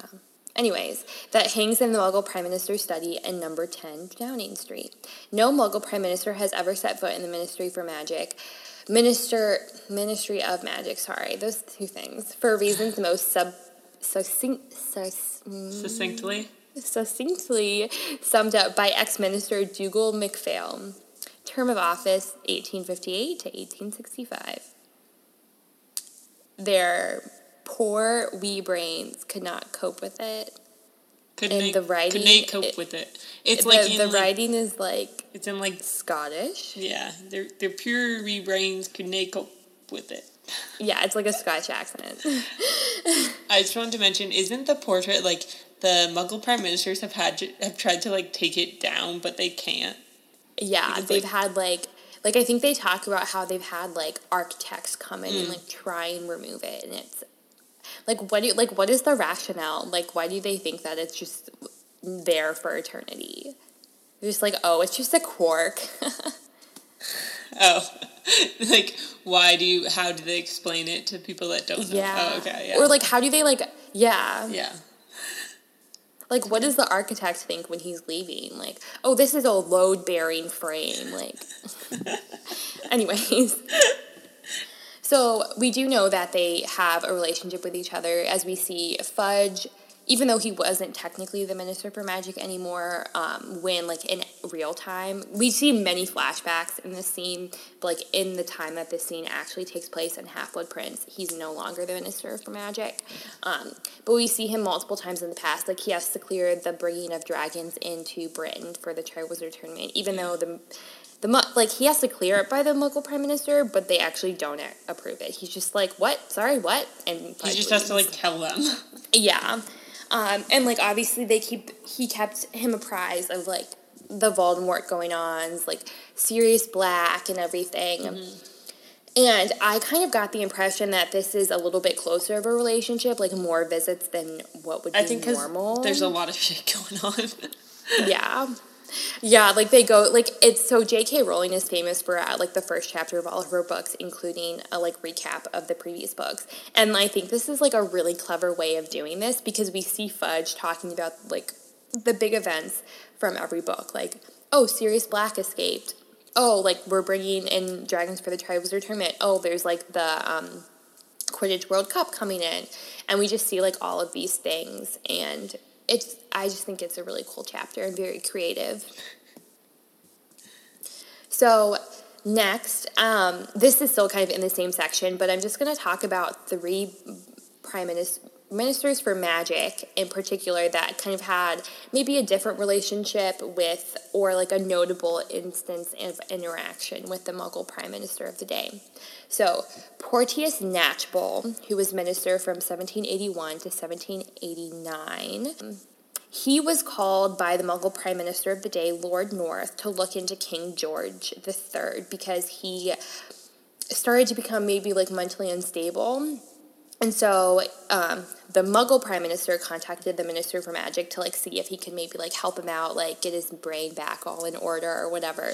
Anyways, that hangs in the Muggle Prime Minister's study in number ten Downing Street. No Muggle Prime Minister has ever set foot in the Ministry for Magic. Minister, Ministry of Magic, sorry, those two things, for reasons most sub, succinct, sus, succinctly succinctly summed up by ex-minister Dougal MacPhail, term of office eighteen fifty-eight to eighteen sixty-five. Their poor wee brains could not cope with it. Could and they, the writing, could they cope it, with it? It's the, like the like, writing is like it's in like Scottish. Yeah, they're they're pure wee brains. Could they cope with it? Yeah, it's like a Scottish accent. I just wanted to mention, isn't the portrait like the Muggle prime ministers have had to, have tried to like take it down, but they can't. Yeah, because, they've like, had like like I think they talk about how they've had like architects come in mm. and like try and remove it, and it's. Like, what do you, like, what is the rationale? Like, why do they think that it's just there for eternity? They're just like, oh, it's just a quark. Oh. Like, why do you, how do they explain it to people that don't know? Yeah. Oh, okay, yeah. Or, like, how do they, like, yeah. Yeah. Like, what does the architect think when he's leaving? Like, oh, this is a load-bearing frame. Like, anyways. So we do know that they have a relationship with each other, as we see Fudge, even though he wasn't technically the Minister for Magic anymore, um, when, like, in real time, we see many flashbacks in this scene, but, like, in the time that this scene actually takes place in Half-Blood Prince, he's no longer the Minister for Magic, um, but we see him multiple times in the past, like, he has to clear the bringing of dragons into Britain for the Triwizard Tournament, even though the... The like, he has to clear it by the Muggle Prime Minister, but they actually don't approve it. He's just like, what? Sorry, what? And He just leaves. has to, like, tell them. Yeah. Um, and, like, obviously they keep, he kept him apprised of, like, the Voldemort going-ons, like, Sirius Black and everything. Mm-hmm. And I kind of got the impression that this is a little bit closer of a relationship, like, more visits than what would be I think normal. There's a lot of shit going on. Yeah. Yeah, like, they go, like, it's, so J K Rowling is famous for, uh, like, the first chapter of all of her books, including a, like, recap of the previous books, and I think this is, like, a really clever way of doing this, because we see Fudge talking about, like, the big events from every book, like, oh, Sirius Black escaped, oh, like, we're bringing in dragons for the Triwizard Tournament, oh, there's, like, the, um, Quidditch World Cup coming in, and we just see, like, all of these things, and... It's. I just think it's a really cool chapter and very creative. So next, um, this is still kind of in the same section, but I'm just going to talk about three prime minister, ministers for magic in particular that kind of had maybe a different relationship with or like a notable instance of interaction with the Muggle prime minister of the day. So Porteous Knatchbull, who was minister from seventeen eighty-one to seventeen eighty-nine, He was called by the Muggle Prime Minister of the day, Lord North, to look into King George the third because he started to become maybe like mentally unstable. And so um, the Muggle Prime Minister contacted the Minister for Magic to, like, see if he could maybe, like, help him out, like, get his brain back all in order or whatever.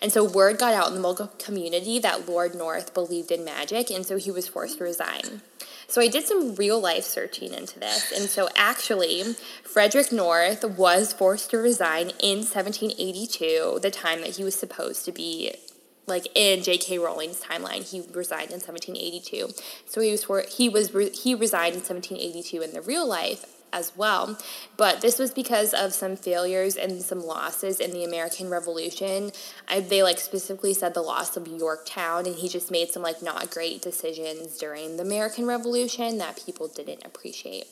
And so word got out in the Muggle community that Lord North believed in magic, and so he was forced to resign. So I did some real-life searching into this, and so actually Frederick North was forced to resign in seventeen eighty-two, the time that he was supposed to be, like, in J K. Rowling's timeline. He resigned in seventeen eighty-two. So he was for, he was he resigned in seventeen eighty-two in the real life as well. But this was because of some failures and some losses in the American Revolution. I, they, like, specifically said the loss of Yorktown, and he just made some, like, not great decisions during the American Revolution that people didn't appreciate.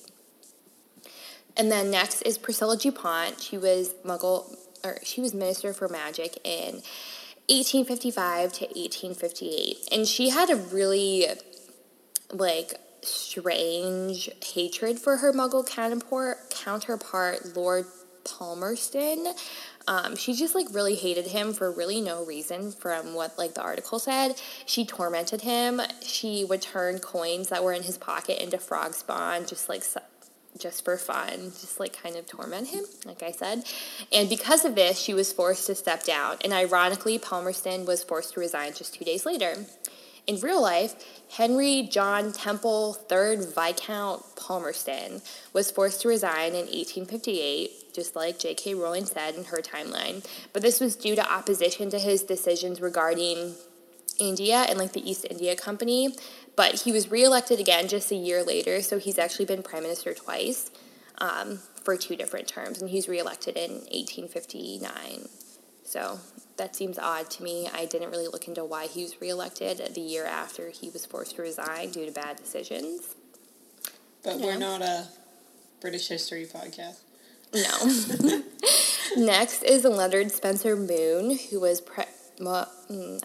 And then next is Priscilla DuPont. She was Muggle, or she was Minister for Magic in eighteen fifty-five to eighteen fifty-eight, and she had a really, like, strange hatred for her Muggle counterpart, counterpart Lord Palmerston. Um, she just, like, really hated him for really no reason from what, like, the article said. She tormented him. She would turn coins that were in his pocket into frog spawn, just, like, su- just for fun, just, like, kind of torment him, like I said. And because of this, she was forced to step down. And ironically, Palmerston was forced to resign just two days later. In real life, Henry John Temple, third Viscount Palmerston, was forced to resign in eighteen fifty-eight, just like J K. Rowling said in her timeline. But this was due to opposition to his decisions regarding India and, like, the East India Company. But he was reelected again just a year later, so he's actually been prime minister twice um, for two different terms, and he's reelected in eighteen fifty-nine. So that seems odd to me. I didn't really look into why he was reelected the year after he was forced to resign due to bad decisions. But we're know. not a British history podcast. No. Next is Leonard Spencer Moon, who was... Pre- Well,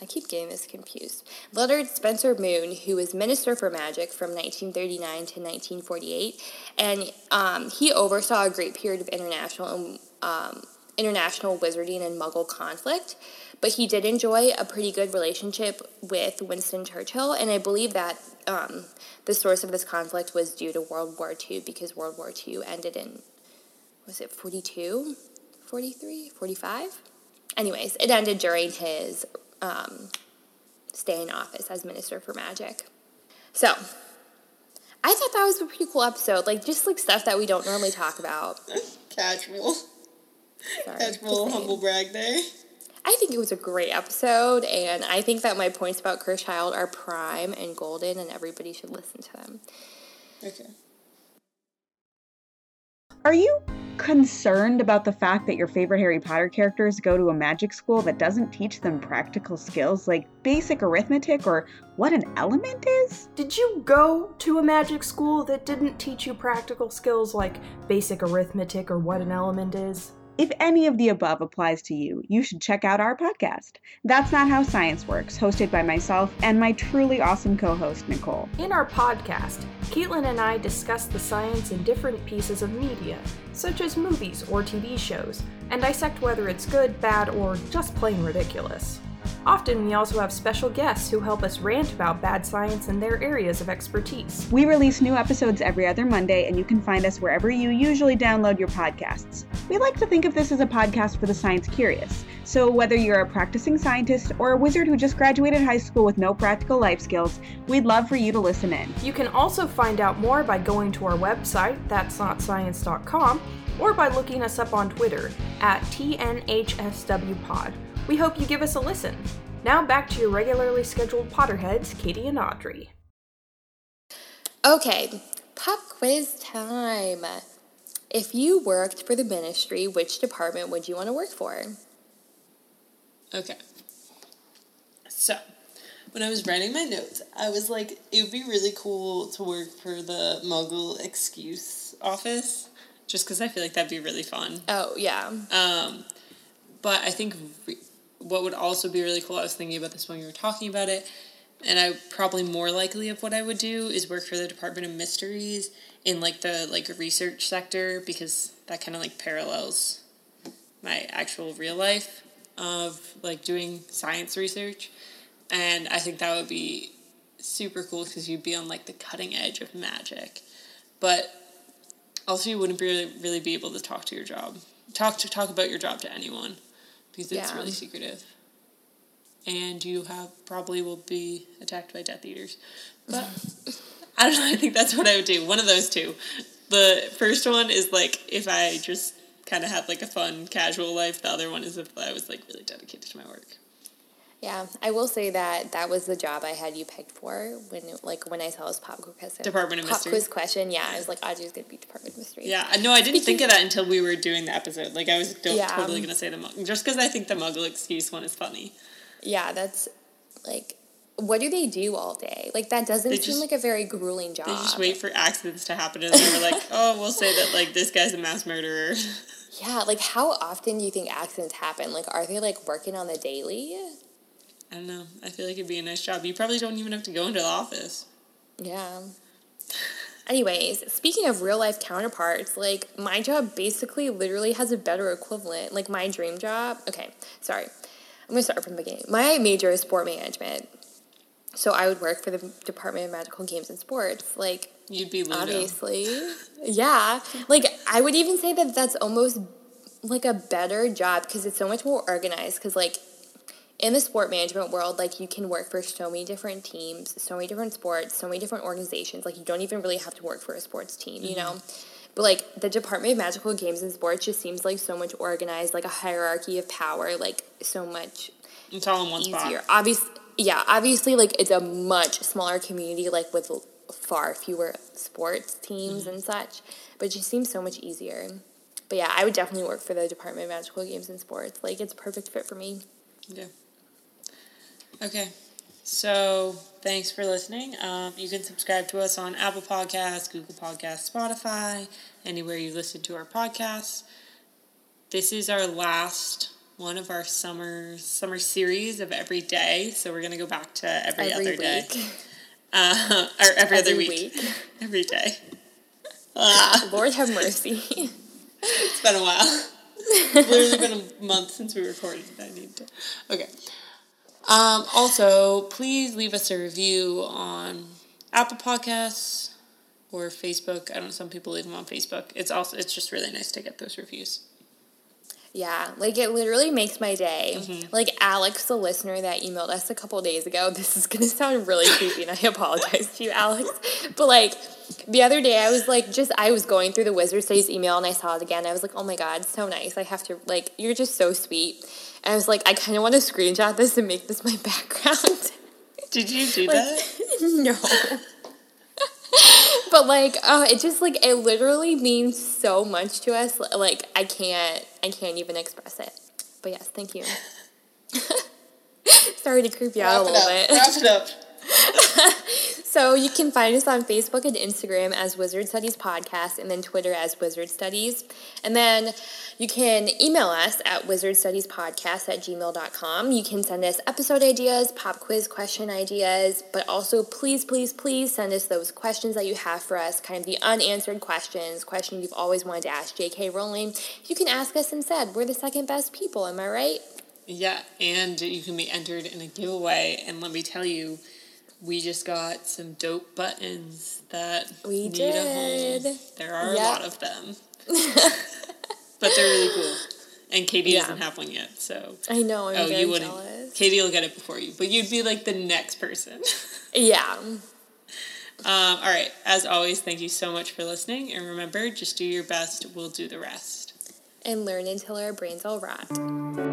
I keep getting this confused. Leonard Spencer Moon, who was Minister for Magic from nineteen thirty-nine to nineteen forty-eight, and um, he oversaw a great period of international um, international wizarding and Muggle conflict, but he did enjoy a pretty good relationship with Winston Churchill, and I believe that um, the source of this conflict was due to World War Two, because World War Two ended in, was it forty-two, forty-three, forty-five? Anyways, it ended during his um, stay in office as Minister for Magic. So, I thought that was a pretty cool episode. Like, just, like, stuff that we don't normally talk about. Casual. Sorry, Casual humble brag day. I think it was a great episode, and I think that my points about Cursed Child are prime and golden, and everybody should listen to them. Okay. Are you concerned about the fact that your favorite Harry Potter characters go to a magic school that doesn't teach them practical skills like basic arithmetic or what an element is? Did you go to a magic school that didn't teach you practical skills like basic arithmetic or what an element is? If any of the above applies to you, you should check out our podcast, That's Not How Science Works, hosted by myself and my truly awesome co-host, Nicole. In our podcast, Caitlin and I discuss the science in different pieces of media, such as movies or T V shows, and dissect whether it's good, bad, or just plain ridiculous. Often, we also have special guests who help us rant about bad science and their areas of expertise. We release new episodes every other Monday, and you can find us wherever you usually download your podcasts. We like to think of this as a podcast for the science curious. So whether you're a practicing scientist or a wizard who just graduated high school with no practical life skills, we'd love for you to listen in. You can also find out more by going to our website, that's not science dot com, or by looking us up on Twitter at T N H S W Pod. We hope you give us a listen. Now back to your regularly scheduled Potterheads, Katie and Audrey. Okay, pop quiz time. If you worked for the ministry, which department would you want to work for? Okay. So, when I was writing my notes, I was like, it would be really cool to work for the Muggle Excuse Office, just because I feel like that'd be really fun. Oh, yeah. Um, but I think... Re- What would also be really cool, I was thinking about this when you were talking about it, and I probably more likely of what I would do is work for the Department of Mysteries in, like, the, like, research sector, because that kind of, like, parallels my actual real life of, like, doing science research. And I think that would be super cool because you'd be on, like, the cutting edge of magic. But also you wouldn't really, really be able to talk to your job. Talk to talk about your job to anyone because it's yeah. really secretive. And you have probably will be attacked by Death Eaters. But I don't know, I think that's what I would do. One of those two. The first one is, like, if I just kind of had, like, a fun, casual life. The other one is if I was, like, really dedicated to my work. Yeah, I will say that that was the job I had you pegged for when, like, when I saw this pop quiz question. Department of pop Mysteries. Pop quiz question, yeah. I was like, Audrey's going to be Department of Mysteries. Yeah, no, I didn't think of that until we were doing the episode. Like, I was yeah. totally going to say the Muggle. Just because I think the Muggle excuse one is funny. Yeah, that's, like, what do they do all day? Like, that doesn't just seem like a very grueling job. They just wait for accidents to happen, and then we're like, oh, we'll say that, like, this guy's a mass murderer. Yeah, like, how often do you think accidents happen? Like, are they, like, working on the daily? I don't know. I feel like it'd be a nice job. You probably don't even have to go into the office. Yeah. Anyways, speaking of real-life counterparts, like, my job basically literally has a better equivalent. Like, my dream job... Okay, sorry. I'm going to start from the beginning. My major is sport management. So I would work for the Department of Magical Games and Sports. Like... You'd be Ludo. Obviously. Yeah. Like, I would even say that that's almost, like, a better job because it's so much more organized because, like... In the sport management world, like, you can work for so many different teams, so many different sports, so many different organizations. Like, you don't even really have to work for a sports team, you mm-hmm. know? But, like, the Department of Magical Games and Sports just seems, like, so much organized, like, a hierarchy of power, like, so much It's all in one easier. Spot. Obviously, yeah, obviously, like, it's a much smaller community, like, with far fewer sports teams mm-hmm. and such. But it just seems so much easier. But, yeah, I would definitely work for the Department of Magical Games and Sports. Like, it's a perfect fit for me. Yeah. Okay, so thanks for listening. Um, you can subscribe to us on Apple Podcasts, Google Podcasts, Spotify, anywhere you listen to our podcasts. This is our last one of our summer summer series of every day, so we're going to go back to every, every other week. day. Uh, or every, every other week. week. Every day. Ah. Lord have mercy. It's been a while. It's literally been a month since we recorded. I need to. Okay. Um, also, please leave us a review on Apple Podcasts or Facebook. I don't know, some people leave them on Facebook. It's also it's just really nice to get those reviews. Yeah, like, it literally makes my day. Mm-hmm. Like, Alex, the listener that emailed us a couple days ago, this is going to sound really creepy, and I apologize to you, Alex. But, like, the other day I was, like, just, I was going through the Wizard Studies email, and I saw it again. I was like, oh, my God, so nice. I have to, like, you're just so sweet. And I was like, I kind of want to screenshot this and make this my background. Did you do like, that? No. But, like, oh, it just, like, it literally means so much to us. Like, I can't, I can't even express it. But, yes, thank you. Sorry to creep you out a little bit. Wrap it up. So, you can find us on Facebook and Instagram as Wizard Studies Podcast, and then Twitter as Wizard Studies. And then you can email us at wizard studies podcast at gmail dot com. You can send us episode ideas, pop quiz question ideas, but also please, please, please send us those questions that you have for us, kind of the unanswered questions, questions you've always wanted to ask J K Rowling. You can ask us instead. We're the second best people, am I right? Yeah, and you can be entered in a giveaway, and let me tell you, we just got some dope buttons that we need did. a home. There are yep. a lot of them. But they're really cool. And Katie yeah. doesn't have one yet, so... I know, I'm oh, very you jealous. Katie will get it before you, but you'd be, like, the next person. Yeah. Um, all right, as always, thank you so much for listening, and remember, just do your best, we'll do the rest. And learn until our brains all rot.